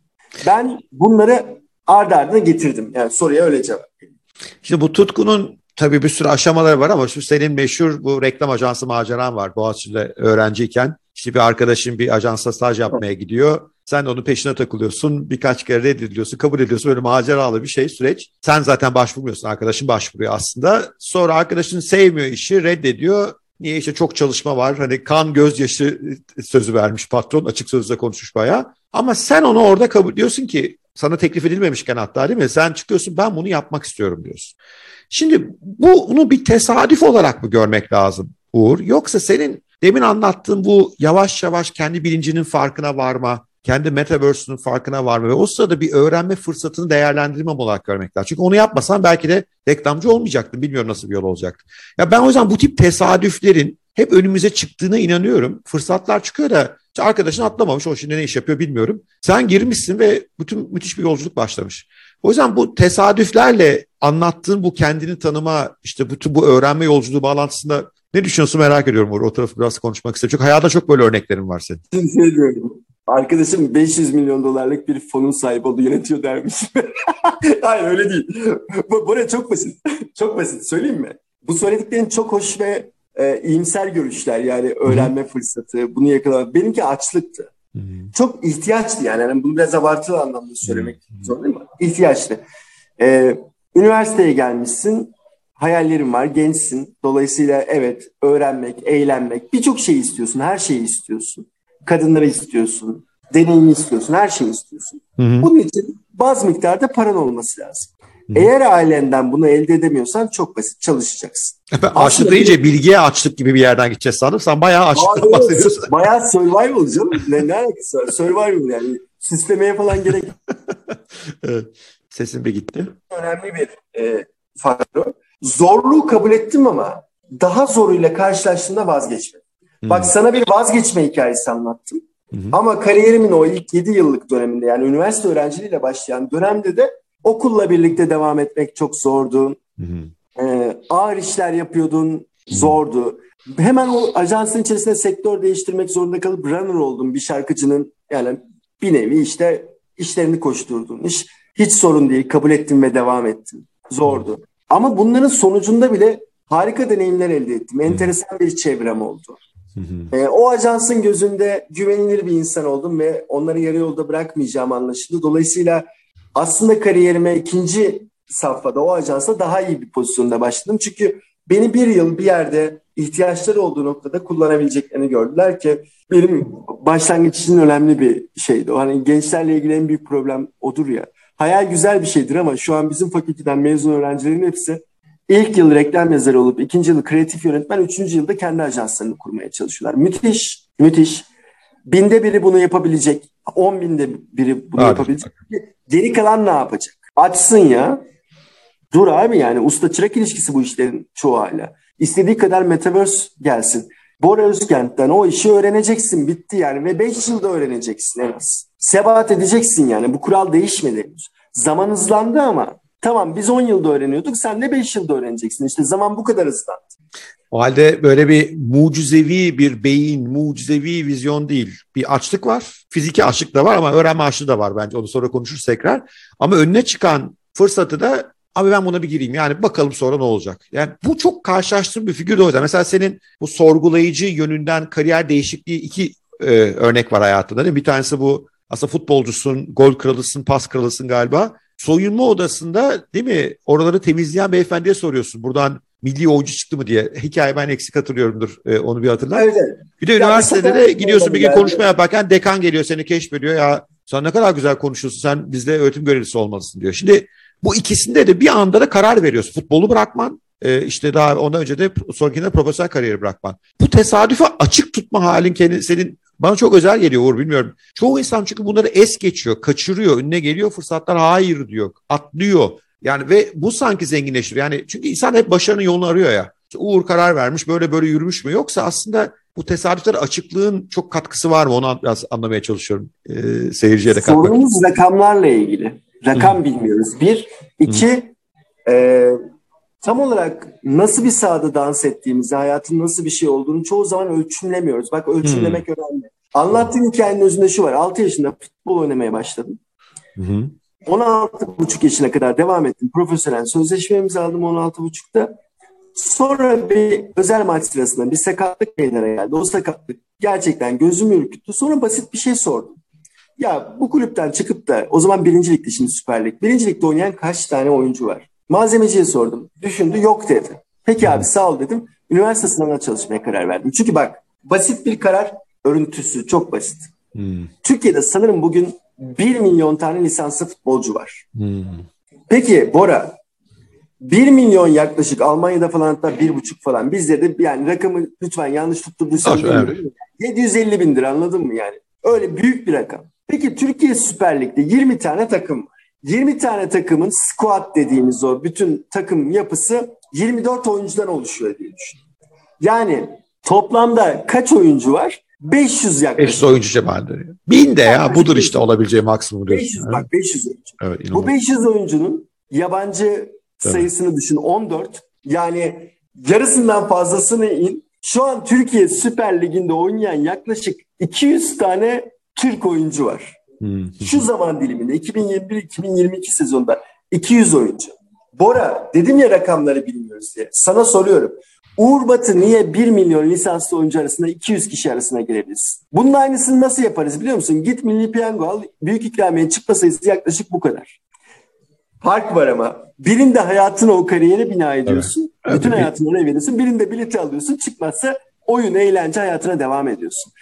Ben bunları ardı ardına getirdim. Yani soruya öyle cevap verdim. Şimdi bu tutkunun tabii bir sürü aşamaları var ama şu senin meşhur bu reklam ajansı maceran var. Boğaziçi'de öğrenciyken işte bir arkadaşın bir ajansa staj yapmaya gidiyor. Sen de onun peşine takılıyorsun. Birkaç kere reddediliyorsun, kabul ediliyorsun. Böyle maceralı bir şey, süreç. Sen zaten başvurmuyorsun. Arkadaşın başvuruyor aslında. Sonra arkadaşın sevmiyor işi, reddediyor. Niye işte çok çalışma var, hani kan gözyaşı sözü vermiş patron, açık sözle konuşmuş bayağı. Ama sen onu orada kabul diyorsun ki sana teklif edilmemişken hatta, değil mi? Sen çıkıyorsun ben bunu yapmak istiyorum diyorsun. Şimdi bunu bir tesadüf olarak mı görmek lazım Uğur? Yoksa senin demin anlattığın bu yavaş yavaş kendi bilincinin farkına varma, kendi metaverse'ünün farkına varma ve o sırada bir öğrenme fırsatını değerlendirmem olarak görmek lazım. Çünkü onu yapmasan belki de reklamcı olmayacaktın. Bilmiyorum nasıl bir yol olacaktı. Ya ben o yüzden bu tip tesadüflerin hep önümüze çıktığına inanıyorum. Fırsatlar çıkıyor da işte arkadaşın atlamamış. O şimdi ne iş yapıyor bilmiyorum. Sen girmişsin ve bütün müthiş bir yolculuk başlamış. O yüzden bu tesadüflerle anlattığın bu kendini tanıma, işte bütün bu öğrenme yolculuğu bağlantısında ne düşünüyorsun merak ediyorum. O tarafı biraz konuşmak istiyorum. Çünkü hayata çok böyle örneklerin var senin. Arkadaşım 500 milyon dolarlık bir fonun sahibi oldu, yönetiyor dermiş. Hayır öyle değil. Buraya çok basit. Çok basit. Söyleyeyim mi? Bu söylediklerin çok hoş ve iyimser görüşler. Yani öğrenme fırsatı, bunu yakalamak. Benimki açlıktı. Çok ihtiyaçtı yani. Yani bunu biraz abartılı anlamda söylemek zorundayım ama ihtiyaçtı. Üniversiteye gelmişsin. Hayallerin var. Gençsin. Dolayısıyla evet öğrenmek, eğlenmek. Birçok şey istiyorsun. Her şeyi istiyorsun. Kadınları istiyorsun, deneyimi istiyorsun, her şeyi istiyorsun. Hı-hı. Bunun için bazı miktarda paran olması lazım. Hı-hı. Eğer ailenden bunu elde edemiyorsan çok basit, çalışacaksın. Açlık deyince bilgiye açlık gibi bir yerden gideceğiz sandım. Sen bayağı açlıktan bahsediyorsun. Bayağı survival canım. Ne alakası var? Survival yani. Sislemeye falan gerek yok. Evet. Sesim bir gitti. Önemli bir faktör. Zorluğu kabul ettim ama daha zoruyla karşılaştığımda vazgeçmedim. Hmm. Bak sana bir vazgeçme hikayesi anlattım. Hmm. Ama kariyerimin o ilk 7 yıllık döneminde, yani üniversite öğrenciliğiyle başlayan dönemde de okulla birlikte devam etmek çok zordu. Hmm. Ağır işler yapıyordun, zordu. Hemen o ajansın içerisinde sektör değiştirmek zorunda kalıp runner oldum. Bir şarkıcının yani bir nevi işte işlerini koşturdum. Hiç sorun değil, kabul ettim ve devam ettim. Zordu. Hmm. Ama bunların sonucunda bile harika deneyimler elde ettim. Enteresan bir çevrem oldu. O ajansın gözünde güvenilir bir insan oldum ve onları yarı yolda bırakmayacağım anlaşıldı. Dolayısıyla aslında kariyerime ikinci safhada o ajansla daha iyi bir pozisyonda başladım. Çünkü beni bir yıl bir yerde ihtiyaçları olduğu noktada kullanabileceklerini gördüler ki benim başlangıç için önemli bir şeydi. Hani gençlerle ilgili en büyük problem odur ya. Hayal güzel bir şeydir ama şu an bizim fakülteden mezun öğrencilerin hepsi ilk yıl reklam yazarı olup ikinci yıl kreatif yönetmen, üçüncü yılda kendi ajanslarını kurmaya çalışıyorlar. Müthiş, müthiş. 1/1000 bunu yapabilecek, 10.000 bunu yapabilecek. Geri kalan ne yapacak? Açsın ya. Dur abi, yani usta çırak ilişkisi bu işlerin çoğu hala. İstediği kadar Metaverse gelsin. Bora Özkent'ten o işi öğreneceksin, bitti yani ve 5 yılda öğreneceksin en az. Sebat edeceksin yani, bu kural değişmedi. Zaman hızlandı ama tamam biz 10 yılda öğreniyorduk, sen de 5 yılda öğreneceksin. İşte zaman bu kadar hızlandı. O halde böyle bir mucizevi bir beyin, mucizevi vizyon değil. Bir açlık var, fiziki açlık da var ama öğrenme açlığı da var bence. Onu sonra konuşuruz tekrar. Ama önüne çıkan fırsatı da abi ben buna bir gireyim yani bakalım sonra ne olacak. Yani bu çok karşılaştığım bir figür de o yüzden. Mesela senin bu sorgulayıcı yönünden kariyer değişikliği iki örnek var hayatında değil mi? Bir tanesi bu aslında futbolcusun, gol kralısın, pas kralısın galiba. Soyunma odasında değil mi oraları temizleyen beyefendiye soruyorsun buradan milli oyuncu çıktı mı diye. Hikaye ben eksik hatırlıyorumdur onu bir hatırlar. Evet. Bir de üniversitede de gidiyorsun bir gün konuşma yaparken dekan geliyor seni keşfediyor ya sen ne kadar güzel konuşuyorsun sen bizde öğretim görevlisi olmalısın diyor. Şimdi bu ikisinde de bir anda da karar veriyorsun. Futbolu bırakman, işte daha ondan önce de sonrakinde profesyonel kariyeri bırakman. Bu tesadüfe açık tutma halin senin bana çok özel geliyor Uğur, bilmiyorum. Çoğu insan çünkü bunları es geçiyor, kaçırıyor, önüne geliyor fırsatlar hayır diyor, atlıyor. Yani ve bu sanki zenginleştiriyor. Yani çünkü insan hep başarının yolunu arıyor ya. İşte Uğur karar vermiş, böyle yürümüş mü? Yoksa aslında bu tesadüflere açıklığın çok katkısı var mı? Onu biraz anlamaya çalışıyorum seyirciye de katmak. Sorunumuz rakamlarla ilgili. Rakam bilmiyoruz. 1, 2, tam olarak nasıl bir sahada dans ettiğimizi, hayatın nasıl bir şey olduğunu çoğu zaman ölçümlemiyoruz. Bak ölçümlemek önemli. Anlattığım hikayenin özünde şu var. 6 yaşında futbol oynamaya başladım. 16,5 yaşına kadar devam ettim. Profesyonel sözleşmemizi aldım 16,5'ta. Sonra bir özel maç sırasında bir sakatlık meydana geldi. O sakatlık gerçekten gözümü ürküttü. Sonra basit bir şey sordum. Ya bu kulüpten çıkıp da o zaman 1. Lig'de, şimdi Süper Lig. 1. Lig'de oynayan kaç tane oyuncu var? Malzemeciye sordum. Düşündü, yok dedi. Peki abi sağ ol dedim. Üniversite sınavına çalışmaya karar verdim. Çünkü bak basit bir karar, örüntüsü çok basit. Türkiye'de sanırım bugün 1 milyon tane lisanslı futbolcu var. Peki Bora 1 milyon yaklaşık Almanya'da falan hatta 1,5 falan. Bizde de yani rakamı lütfen yanlış tutturduysam 750 bindir anladın mı yani? Öyle büyük bir rakam. Peki Türkiye Süper Lig'de 20 tane takım var. 20 tane takımın squad dediğimiz o bütün takım yapısı 24 oyuncudan oluşuyor diye düşün. Yani toplamda kaç oyuncu var? 500 yaklaşık. 500 oyuncu cebinde. 1000 de ya budur işte olabileceği maksimum diyorsun. 500 bak 500 oyuncu. Evet, bu 500 oyuncunun yabancı sayısını düşün 14. Yani yarısından fazlasını in. Şu an Türkiye Süper Ligi'nde oynayan yaklaşık 200 tane Türk oyuncu var. Şu zaman diliminde 2021-2022 sezonunda 200 oyuncu. Bora dedim ya rakamları bilmiyoruz diye. Sana soruyorum. Uğur Batı niye 1 milyon lisanslı oyuncu arasında 200 kişi arasına girebilirsin? Bunun aynısını nasıl yaparız biliyor musun? Git Milli Piyango al. Büyük ikramiyenin çıkma sayısı yaklaşık bu kadar. Fark var ama. Birinde hayatını o kariyere bina ediyorsun. Evet. Evet. Bütün hayatını oraya veriyorsun. Birinde bileti alıyorsun. Çıkmazsa oyun, eğlence hayatına devam ediyorsun.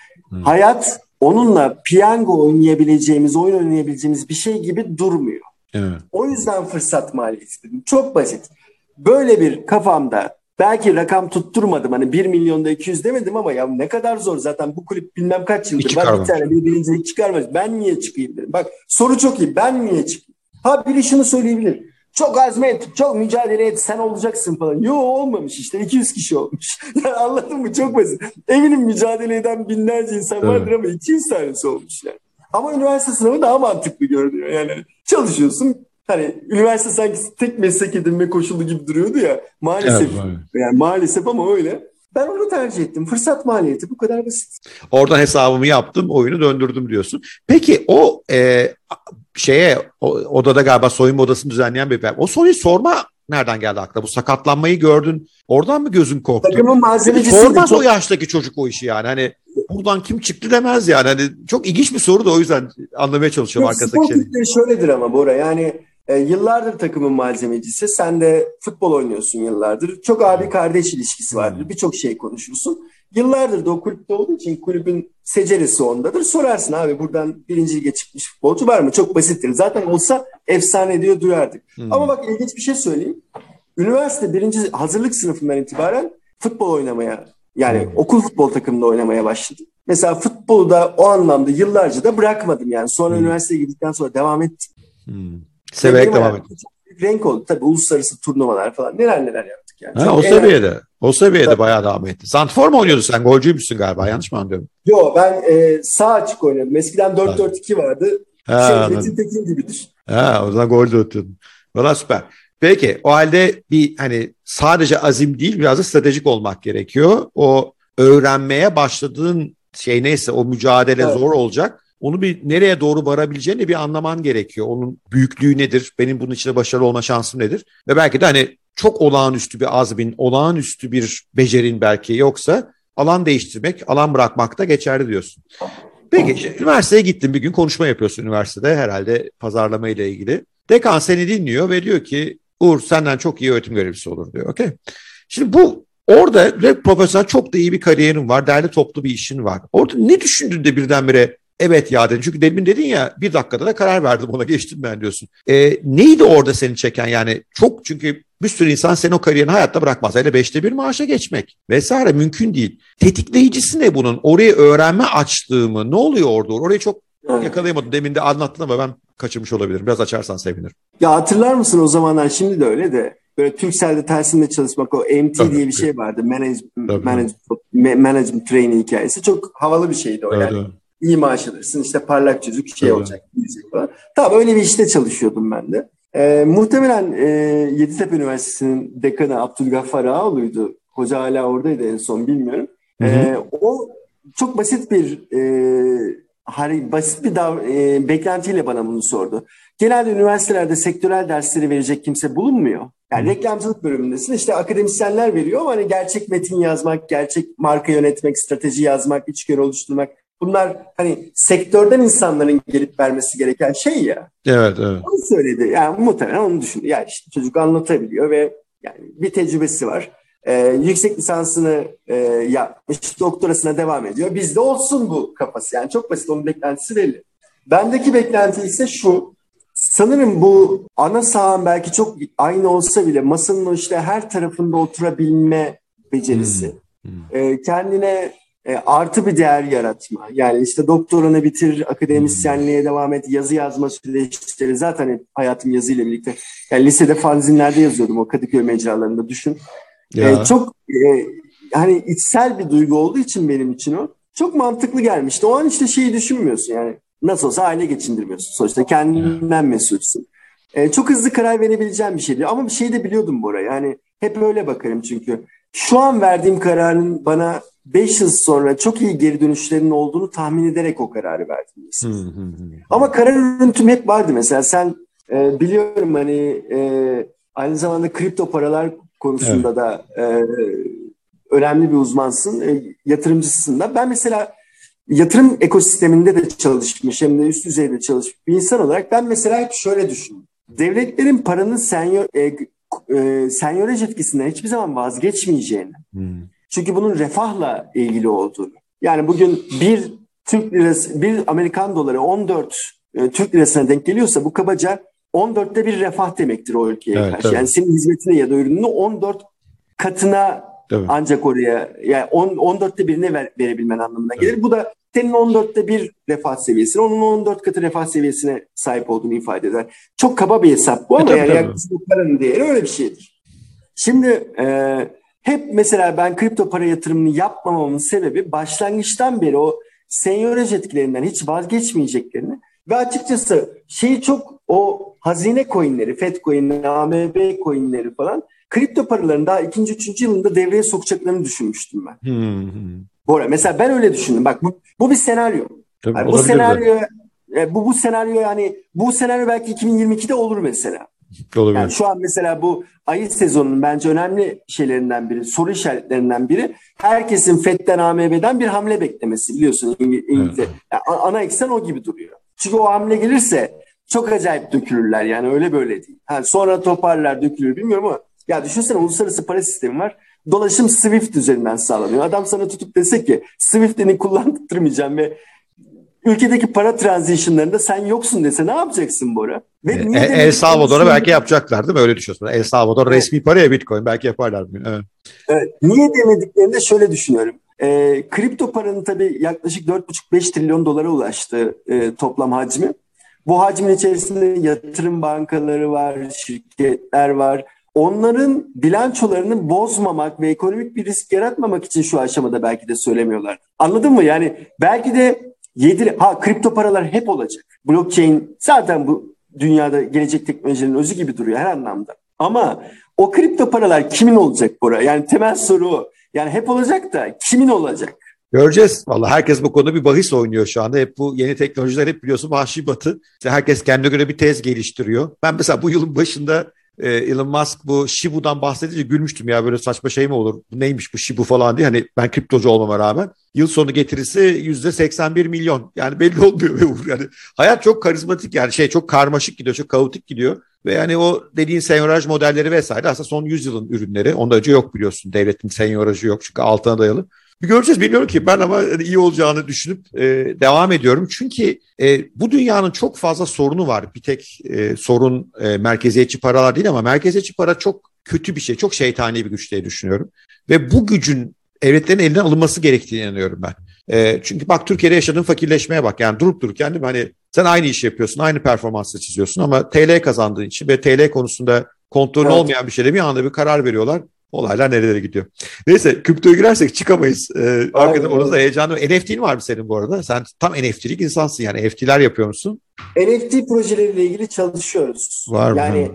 Hayat onunla piyango oynayabileceğimiz, oyun oynayabileceğimiz bir şey gibi durmuyor. Evet. O yüzden fırsat maliyeti dedim. Çok basit. Böyle bir kafamda Belki rakam tutturmadım, hani 1 milyonda 200 demedim ama ya ne kadar zor, zaten bu kulüp bilmem kaç yıldır ben bir tane birincilik çıkarmaz. Ben niye çıkayım dedim. Bak soru çok iyi, ben niye çıkayım? Ha biri şunu söyleyebilir. Çok azmet, çok mücadele et, sen olacaksın falan. Yo, olmamış işte, 200 kişi olmuş. Yani anladın mı? Çok basit. Eminim mücadele eden binlerce insan vardır ama 200 tanesi olmuş yani. Ama üniversite sınavı daha mantıklı görünüyor. Yani çalışıyorsun. Hani üniversite sanki tek meslek edinme koşulu gibi duruyordu ya. Maalesef. Evet. Yani maalesef ama öyle. Ben onu tercih ettim. Fırsat maliyeti bu kadar basit. Oradan hesabımı yaptım, oyunu döndürdüm diyorsun. Peki o odada galiba soyunma odasını düzenleyen bir o soruyu sorma nereden geldi aklına? Bu sakatlanmayı gördün. Oradan mı gözün korktu? Takımın malzemecisi. Sormaz o yaştaki çocuk o işi yani. Hani buradan kim çıktı demez yani. Hani çok ilginç bir soru da o yüzden anlamaya çalışıyorum arkasındaki şeyi. Spor şöyledir ama Bora yani. Yıllardır takımın malzemecisi. Sen de futbol oynuyorsun yıllardır. Çok abi kardeş ilişkisi vardır. Birçok şey konuşursun. Yıllardır da o kulüpte olduğu için kulübün seceresi ondadır. Sorarsın abi buradan birinci lige çıkmış futbolcu var mı? Çok basittir. Zaten olsa efsane diyor duyardık. Ama bak ilginç bir şey söyleyeyim. Üniversite birinci hazırlık sınıfından itibaren futbol oynamaya yani okul futbol takımında oynamaya başladım. Mesela futbolu da o anlamda yıllarca da bırakmadım yani. Sonra üniversiteye girdikten sonra devam ettim. Severek devam ettim. Renk oldu tabii, uluslararası turnuvalar falan neler yaptık yani. Ha, o seviyede bayağı devam etti. Santfor mu oynuyordu sen? Golcüymüşsün galiba, yanlış mı anlıyorum? Yok ben sağ açık oynadım. Eskiden 4-4-2 vardı. Metin Tekin gibidir. Ha, o zaman gol de atıyordun. Valla süper. Peki o halde bir hani sadece azim değil biraz da stratejik olmak gerekiyor. O öğrenmeye başladığın şey neyse o mücadele zor olacak. Onu bir nereye doğru varabileceğini bir anlaman gerekiyor. Onun büyüklüğü nedir? Benim bunun içinde başarılı olma şansım nedir? Ve belki de hani çok olağanüstü bir azmin, olağanüstü bir becerin belki yoksa alan değiştirmek, alan bırakmak da geçerli diyorsun. Peki üniversiteye gittin bir gün konuşma yapıyorsun üniversitede herhalde pazarlama ile ilgili. Dekan seni dinliyor ve diyor ki Uğur senden çok iyi öğretim görevlisi olur diyor. Okay. Şimdi bu orada ve profesyonel çok da iyi bir kariyerin var, derli toplu bir işin var. Orada ne düşündün de birdenbire? Evet ya dedin. Çünkü demin dedin ya bir dakikada da karar verdim ona geçtim ben diyorsun. Neydi orada seni çeken yani çok çünkü bir sürü insan senin o kariyerini hayatta bırakmaz. Hele 1/5 maaşa geçmek vesaire mümkün değil. Tetikleyicisi ne bunun? Orayı öğrenme açlığı mı? Ne oluyor orada? Orayı çok yakalayamadım. Demin de anlattın ama ben kaçırmış olabilirim. Biraz açarsan sevinirim. Ya hatırlar mısın o zamanlar şimdi de öyle de. Böyle Türkcell'de tersimle çalışmak o MT diye bir şey vardı. Management Training hikayesi. Çok havalı bir şeydi o yani. Evet. İyi maaş alırsın işte parlak çocuk olacak diyecek falan. Tamam öyle bir işte çalışıyordum ben de. Muhtemelen Yeditepe Üniversitesi'nin dekanı Abdülgafar Ala'ydı. Hoca hala oradaydı en son bilmiyorum. O çok basit bir beklentiyle bana bunu sordu. Genelde üniversitelerde sektörel dersleri verecek kimse bulunmuyor. Yani reklamcılık bölümündesin işte akademisyenler veriyor ama hani gerçek metin yazmak, gerçek marka yönetmek, strateji yazmak, içgörü oluşturmak. Bunlar hani sektörden insanların gelip vermesi gereken şey ya. Evet. Onu söyledi. Yani muhtemelen onu düşündü. Yani işte çocuk anlatabiliyor ve yani bir tecrübesi var. Yüksek lisansını yapmış, doktorasına devam ediyor. Bizde olsun bu kafası. Yani çok basit, onun beklentisi belli. Bendeki beklenti ise şu. Sanırım bu ana sahan belki çok aynı olsa bile masanın işte her tarafında oturabilme becerisi. Kendine... artı bir değer yaratma. Yani işte doktoranı bitir, akademisyenliğe devam et, yazı yazma süreçleri. Zaten hep hayatım yazıyla birlikte. Yani lisede fanzinlerde yazıyordum o Kadıköy mecralarında düşün. Çok hani içsel bir duygu olduğu için benim için o. Çok mantıklı gelmişti. O an işte şeyi düşünmüyorsun yani. Nasıl olsa aile geçindirmiyorsun. Sonuçta kendinden mesulsun. Çok hızlı karar verebileceğim bir şeydi. Ama bir şey de biliyordum Bora. Yani hep öyle bakarım çünkü. Şu an verdiğim kararın bana 5 yıl sonra çok iyi geri dönüşlerinin olduğunu tahmin ederek o kararı verdim. Ama karar örüntüm hep vardı mesela. Sen biliyorum hani aynı zamanda kripto paralar konusunda da önemli bir uzmansın, yatırımcısın da. Ben mesela yatırım ekosisteminde de çalışmış, hem de üst düzeyde çalışmış bir insan olarak ben mesela hep şöyle düşündüm. Devletlerin paranın senyöraj etkisinden hiçbir zaman vazgeçmeyeceğini. Çünkü bunun refahla ilgili olduğunu. Yani bugün bir Türk lirası, bir Amerikan doları 14 Türk lirasına denk geliyorsa bu kabaca 14'te bir refah demektir o ülkeye karşı. Yani senin hizmetine ya da ürününü 14 katına evet. ancak oraya yani 14'te birini verebilmen anlamına gelir. Evet. Bu da senin 14'te bir refah seviyesine, onun 14 katı refah seviyesine sahip olduğunu ifade eder. Çok kaba bir hesap bu ama yani yaklaşık paranın değeri öyle bir şeydir. Şimdi hep mesela ben kripto para yatırımını yapmamamın sebebi başlangıçtan beri o senioraj etkilerinden hiç vazgeçmeyeceklerini ve açıkçası şeyi çok o hazine coinleri, FED coinleri, AMB coinleri falan kripto paraların daha 2. 3. yılında devreye sokacaklarını düşünmüştüm ben. Bora mesela ben öyle düşündüm. Bak bu bir senaryo. Tabii, yani bu senaryo yani bu senaryo belki 2022'de olur mesela. Olabilir. Yani şu an mesela bu ayı sezonunun bence önemli şeylerinden biri, soru işaretlerinden biri herkesin FED'den AMB'den bir hamle beklemesi biliyorsun İngiltere. Evet. Yani ana eksen o gibi duruyor. Çünkü o hamle gelirse çok acayip dökülürler yani öyle böyle değil. Yani sonra toparlar dökülür bilmiyorum ama ya düşünsene uluslararası para sistemi var. Dolaşım SWIFT üzerinden sağlanıyor. Adam sana tutup dese ki SWIFT'ini kullandırmayacağım ve ülkedeki para transitionlarında sen yoksun dese ne yapacaksın Bora? Ve El Salvador'a belki yapacaklar değil mi? Öyle düşünüyorsun. El Salvador evet. resmi paraya Bitcoin belki yaparlar bugün. Evet. Evet, niye demediklerini de şöyle düşünüyorum. Kripto paranın tabii yaklaşık 4,5-5 trilyon dolara ulaştı toplam hacmi. Bu hacmin içerisinde yatırım bankaları var, şirketler var. Onların bilançolarını bozmamak ve ekonomik bir risk yaratmamak için şu aşamada belki de söylemiyorlar. Anladın mı? Yani belki de kripto paralar hep olacak. Blockchain zaten bu dünyada gelecek teknolojinin özü gibi duruyor her anlamda. Ama o kripto paralar kimin olacak Bora? Yani temel soru o. Yani hep olacak da kimin olacak? Göreceğiz. Vallahi herkes bu konuda bir bahis oynuyor şu anda. Hep bu yeni teknolojiler hep biliyorsun vahşi batı. İşte herkes kendine göre bir tez geliştiriyor. Ben mesela bu yılın başında Elon Musk bu Shibu'dan bahsedince gülmüştüm ya böyle saçma şey mi olur? Bu neymiş bu Shibu falan diye. Hani ben kriptocu olmama rağmen yıl sonu getirisi %81 milyon. Yani belli olmuyor. Yani hayat çok karizmatik yani şey çok karmaşık gidiyor, çok kaotik gidiyor. Ve yani o dediğin senyoraj modelleri vesaire aslında son 100 yılın ürünleri. Onda önce yok biliyorsun. Devletin senyorajı yok çünkü altına dayalı. Bir göreceğiz bilmiyorum ki ben ama iyi olacağını düşünüp devam ediyorum. Çünkü bu dünyanın çok fazla sorunu var. Bir tek sorun merkeziyetçi paralar değil ama merkeziyetçi para çok kötü bir şey. Çok şeytani bir güç diye düşünüyorum. Ve bu gücün devletlerin elinden alınması gerektiğine inanıyorum ben. Çünkü bak Türkiye'de yaşadığın fakirleşmeye bak. Yani durup dururken değil mi? Hani sen aynı işi yapıyorsun, aynı performansla çiziyorsun ama TL kazandığın için ve TL konusunda kontrolü evet. olmayan bir şeyde bir anda bir karar veriyorlar. Olaylar nerelere gidiyor. Neyse kriptoya girersek çıkamayız. Arkadan orada heyecanlı. NFT'nin var mı senin bu arada? Sen tam NFT'lik insansın yani. NFT'ler yapıyor musun? NFT projeleriyle ilgili çalışıyoruz. Var mı? Yani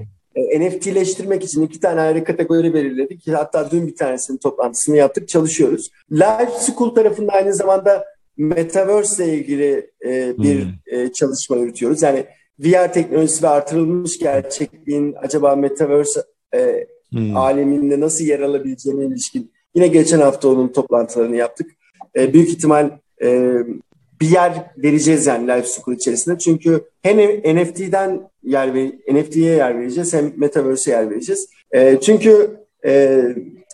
NFT'leştirmek için 2 tane ayrı kategori belirledik. Hatta dün bir tanesinin toplantısını yaptık. Çalışıyoruz. Life School tarafında aynı zamanda Metaverse ile ilgili bir çalışma yürütüyoruz. Yani VR teknolojisi ve artırılmış gerçekliğin acaba Metaverse aleminde nasıl yer alabileceğine ilişkin. Yine geçen hafta onun toplantılarını yaptık. Büyük ihtimal bir yer vereceğiz yani Life School içerisinde. Çünkü hem NFT'den NFT'ye yer vereceğiz hem Metaverse'e yer vereceğiz. Çünkü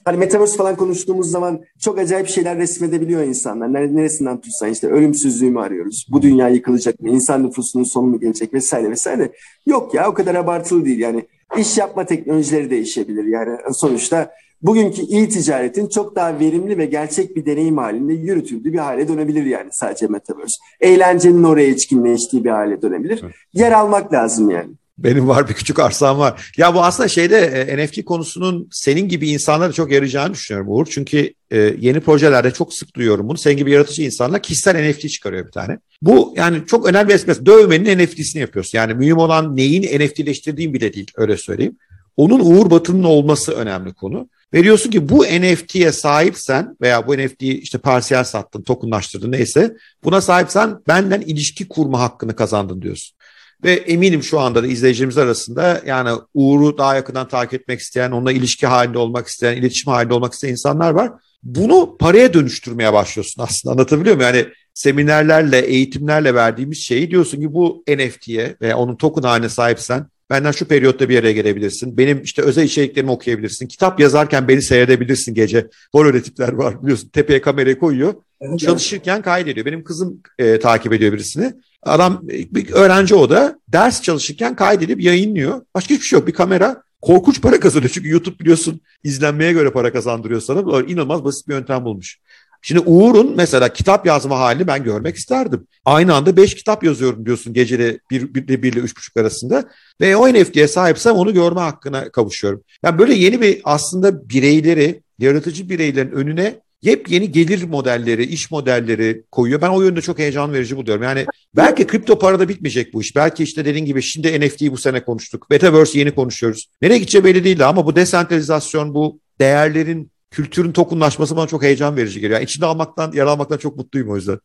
hani Metaverse falan konuştuğumuz zaman çok acayip şeyler resmedebiliyor insanlar. Neresinden tutsan işte ölümsüzlüğü mü arıyoruz? Bu dünya yıkılacak mı? İnsan nüfusunun sonu mu gelecek? Vesaire vesaire. Yok ya o kadar abartılı değil yani. İş yapma teknolojileri değişebilir yani sonuçta bugünkü e-ticaretin çok daha verimli ve gerçek bir deneyim halinde yürütüldüğü bir hale dönebilir yani sadece Metaverse. Eğlencenin oraya içkinleştiği bir hale dönebilir. Evet. Yer almak lazım yani. Benim var bir küçük arsam var. Ya bu aslında NFT konusunun senin gibi insanlara çok yarayacağını düşünüyorum Uğur. Çünkü yeni projelerde çok sık duyuyorum bunu. Senin gibi yaratıcı insanlar kişisel NFT çıkarıyor bir tane. Bu yani çok önemli bir espresi. Dövmenin NFT'sini yapıyorsun. Yani mühim olan neyin NFT'leştirdiğin bile değil öyle söyleyeyim. Onun Uğur Batı'nın olması önemli konu. Ve diyorsun ki bu NFT'ye sahipsen veya bu NFT'yi işte parsiyel sattın, tokenlaştırdın neyse buna sahipsen benden ilişki kurma hakkını kazandın diyorsun. Ve eminim şu anda da izleyicilerimiz arasında yani Uğur'u daha yakından takip etmek isteyen, onunla ilişki halinde olmak isteyen, iletişim halinde olmak isteyen insanlar var. Bunu paraya dönüştürmeye başlıyorsun aslında anlatabiliyor muyum? Yani seminerlerle, eğitimlerle verdiğimiz şeyi diyorsun ki bu NFT'ye veya onun token haline sahipsen benden şu periyotta bir yere gelebilirsin. Benim işte özel içeriklerimi okuyabilirsin. Kitap yazarken beni seyredebilirsin gece. Böyle tipler var biliyorsun tepeye kamerayı koyuyor. Evet. Çalışırken kaydediyor. Benim kızım takip ediyor birisini. Adam bir öğrenci o da ders çalışırken kaydedip yayınlıyor. Başka hiçbir şey yok. Bir kamera Korkunç para kazanıyor. Çünkü YouTube biliyorsun izlenmeye göre para kazandırıyor sana. Öyle inanılmaz basit bir yöntem bulmuş. Şimdi Uğur'un mesela kitap yazma halini ben görmek isterdim. Aynı anda 5 kitap yazıyorum diyorsun geceli 1 ile 3.30 arasında. Ve o NFT'ye sahipsem onu görme hakkına kavuşuyorum. Yani böyle yeni bir aslında bireyleri, yaratıcı bireylerin önüne yepyeni gelir modelleri, iş modelleri koyuyor. Ben o yönde çok heyecan verici buluyorum. Yani belki kripto parada bitmeyecek bu iş. Belki işte dediğin gibi şimdi NFT'yi bu sene konuştuk. Metaverse yeni konuşuyoruz. Nereye gideceği belli değil ama bu desentralizasyon, bu değerlerin, kültürün tokunlaşması bana çok heyecan verici geliyor. Yani içinde almaktan, yer almaktan çok mutluyum o yüzden.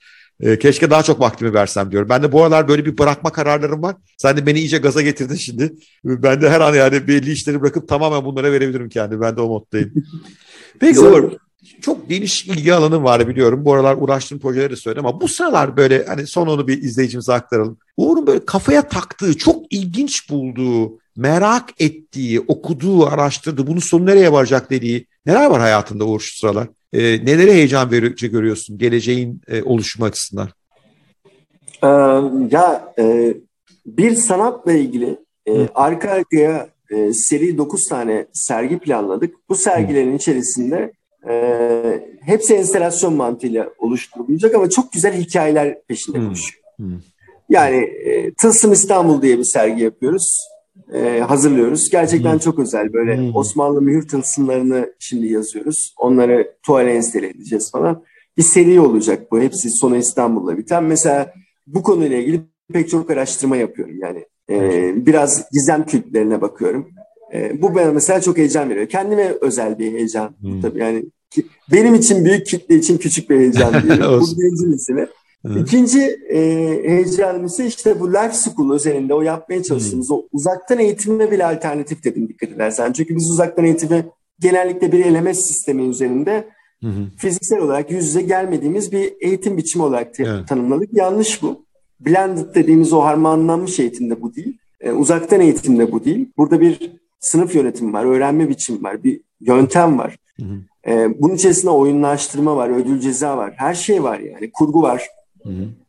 Keşke daha çok vaktimi versem diyorum. Ben de bu aralar böyle bir bırakma kararlarım var. Sen de beni iyice gaza getirdin şimdi. Ben de her an yani belli işleri bırakıp tamamen bunlara verebilirim kendimi. Ben de o moddayım. Peki Uğur, çok geniş ilgi alanım var biliyorum. Bu aralar uğraştığım projeleri de söyledim ama bu sıralar böyle hani son onu bir izleyicimize aktaralım. Uğur'un böyle kafaya taktığı, çok ilginç bulduğu, merak ettiği, okuduğu, araştırdığı, bunun sonu nereye varacak dediği neler var hayatında Uğur şu sıralar? Nelere heyecan verici görüyorsun geleceğin oluşumu açısından? Bir sanatla ilgili arka arkaya seri 9 tane sergi planladık. Bu sergilerin içerisinde hepsi enstalasyon mantığıyla oluşturulacak ama çok güzel hikayeler peşinde koşuyor. Yani Tılsım İstanbul diye bir sergi yapıyoruz. Hazırlıyoruz. Gerçekten çok özel böyle Osmanlı mühür tılsımlarını şimdi yazıyoruz. Onları tuvale enstele edeceğiz falan. Bir seri olacak bu. Hepsi sonu İstanbul'la biten. Mesela bu konuyla ilgili pek çok araştırma yapıyorum yani. Biraz gizem kültlerine bakıyorum. Bu bana mesela çok heyecan veriyor. Kendime özel bir heyecan. Tabii yani benim için büyük, kitle için küçük bir heyecan diyorum. Bu birinci mesele. İkinci heyecanım ise işte bu Life School özelinde o yapmaya çalıştığımız o uzaktan eğitime bile alternatif dedim dikkat edersen. Çünkü biz uzaktan eğitimi genellikle bir LMS sistemi üzerinde fiziksel olarak yüz yüze gelmediğimiz bir eğitim biçimi olarak tanımladık. Yanlış bu. Blended dediğimiz o harmanlanmış eğitimde bu değil. Uzaktan eğitimde bu değil. Burada bir sınıf yönetimi var, öğrenme biçimi var, bir yöntem var. Bunun içerisinde oyunlaştırma var, ödül ceza var, her şey var yani, kurgu var.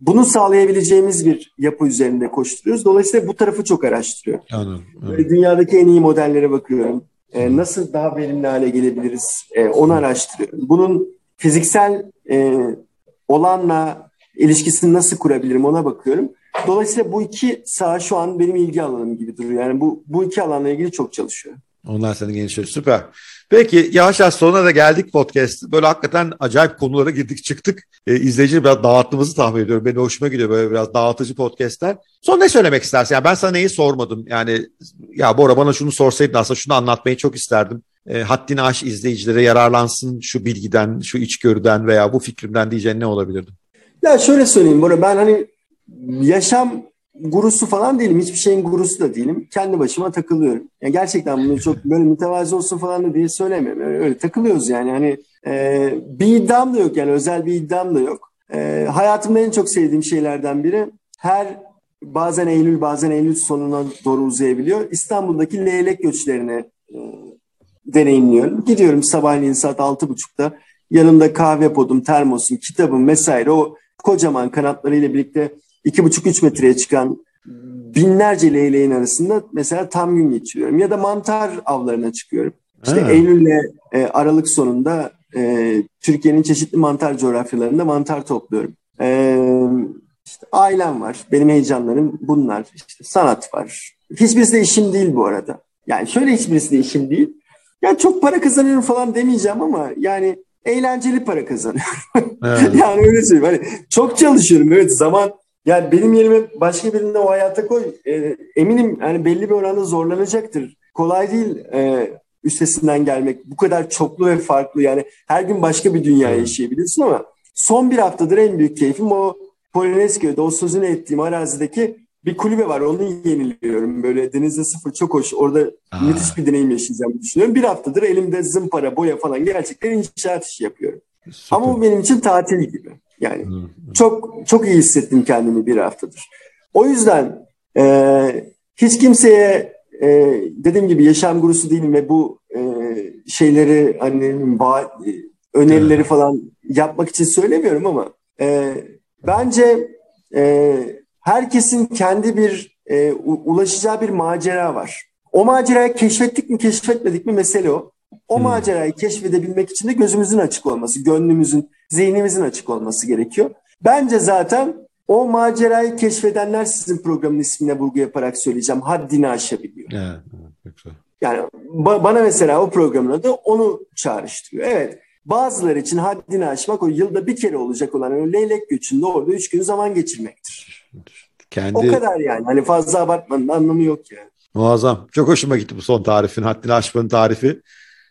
Bunu sağlayabileceğimiz bir yapı üzerinde koşturuyoruz. Dolayısıyla bu tarafı çok araştırıyorum. Anladım. Dünyadaki en iyi modellere bakıyorum. Nasıl daha verimli hale gelebiliriz? Onu araştırıyorum. Bunun fiziksel olanla ilişkisini nasıl kurabilirim ona bakıyorum. Dolayısıyla bu iki saha şu an benim ilgi alanım gibi duruyor. Yani bu iki alanla ilgili çok çalışıyorum. Onlar seni genişletiyor. Süper. Peki yavaş yavaş sonuna da geldik podcast. Böyle hakikaten acayip konulara girdik çıktık. İzleyicileri biraz dağıttığımızı tahmin ediyorum. Benim hoşuma gidiyor böyle biraz dağıtıcı podcastler. Son ne söylemek istersin? Yani ben sana neyi sormadım? Yani ya Bora bana şunu sorsaydın aslında şunu anlatmayı çok isterdim. Haddini aş izleyicilere yararlansın şu bilgiden, şu içgörüden veya bu fikrimden diyeceğin ne olabilirdi? Ya şöyle söyleyeyim Bora, ben hani yaşam gurusu falan değilim. Hiçbir şeyin gurusu da değilim. Kendi başıma takılıyorum. Yani gerçekten bunu çok böyle mütevazı olsun falan da diye söylemiyorum. Öyle takılıyoruz yani. Hani bir iddiam da yok yani. Özel bir iddiam da yok. Hayatımda en çok sevdiğim şeylerden biri bazen Eylül bazen Eylül sonuna doğru uzayabiliyor. İstanbul'daki leylek göçlerini deneyimliyorum. Gidiyorum sabahleyin saat 6.30'da. Yanımda kahve podum, termosum, kitabım vesaire o kocaman kanatlarıyla birlikte 2,5-3 metreye çıkan binlerce leyleğin arasında mesela tam gün geçiriyorum. Ya da mantar avlarına çıkıyorum. İşte Eylül'le Aralık sonunda Türkiye'nin çeşitli mantar coğrafyalarında mantar topluyorum. İşte ailem var. Benim heyecanlarım bunlar. İşte sanat var. Hiçbirisi de işim değil bu arada. Yani şöyle hiçbirisi de işim değil. Yani çok para kazanıyorum falan demeyeceğim ama yani eğlenceli para kazanıyorum. Evet. Yani öyle söyleyeyim. Hani çok çalışıyorum. Evet zaman... Yani benim yerime başka birini o hayata koy. Eminim yani belli bir oranda zorlanacaktır. Kolay değil üstesinden gelmek. Bu kadar çoklu ve farklı yani her gün başka bir dünya yaşayabilirsin ama son bir haftadır en büyük keyfim o Polonezköy'de o sözünü ettiğim arazideki bir kulübe var. Onu yeniliyorum. Böyle denizde sıfır çok hoş. Orada müthiş bir deneyim yaşayacağımı düşünüyorum. Bir haftadır elimde zımpara, boya falan gerçekten inşaat işi yapıyorum. Süper. Ama bu benim için tatil gibi. Yani çok çok iyi hissettim kendimi bir haftadır. O yüzden hiç kimseye dediğim gibi yaşam gurusu değilim ve bu şeyleri hani önerileri falan yapmak için söylemiyorum ama bence herkesin kendi bir ulaşacağı bir macera var. O macerayı keşfettik mi keşfetmedik mi mesele o. O macerayı keşfedebilmek için de gözümüzün açık olması, gönlümüzün, zihnimizin açık olması gerekiyor. Bence zaten o macerayı keşfedenler sizin programın ismine vurgu yaparak söyleyeceğim. Haddini aşabiliyor. Evet, evet. Yani bana mesela o programın adı onu çağrıştırıyor. Evet, bazıları için haddini aşmak o yılda bir kere olacak olan o leylek göçünde orada 3 gün zaman geçirmektir. O kadar yani. Hani fazla abartmanın anlamı yok yani. Muazzam. Çok hoşuma gitti bu son tarifin. Haddini aşmanın tarifi.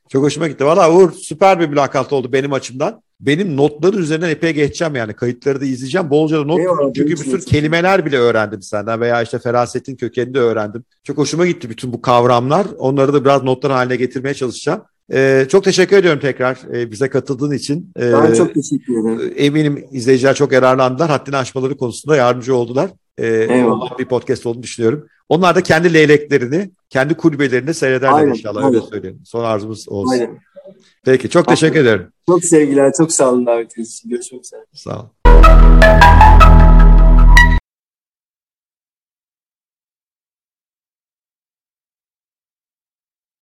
Çok hoşuma gitti. Valla Uğur, süper bir mülakat oldu benim açımdan. Benim notları üzerinden epey geçeceğim yani. Kayıtları da izleyeceğim. Bolca da not tuttum. Çünkü bir sürü kelimeler bile öğrendim senden veya işte ferasetin kökenini de öğrendim. Çok hoşuma gitti bütün bu kavramlar. Onları da biraz notlar haline getirmeye çalışacağım. Çok teşekkür ediyorum tekrar bize katıldığın için. Ben çok teşekkür ederim. Eminim izleyiciler çok yararlandılar. Haddini aşmaları konusunda yardımcı oldular. Bir podcast olduğunu düşünüyorum. Onlar da kendi leyleklerini, kendi kulübelerini seyrederler inşallah. Öyle söyleyeyim. Son arzumuz olsun. Aynen. Peki, çok teşekkür ederim. Çok sevgiler, çok sağ olun davetiniz için. Görüşmek üzere. Sağ olun.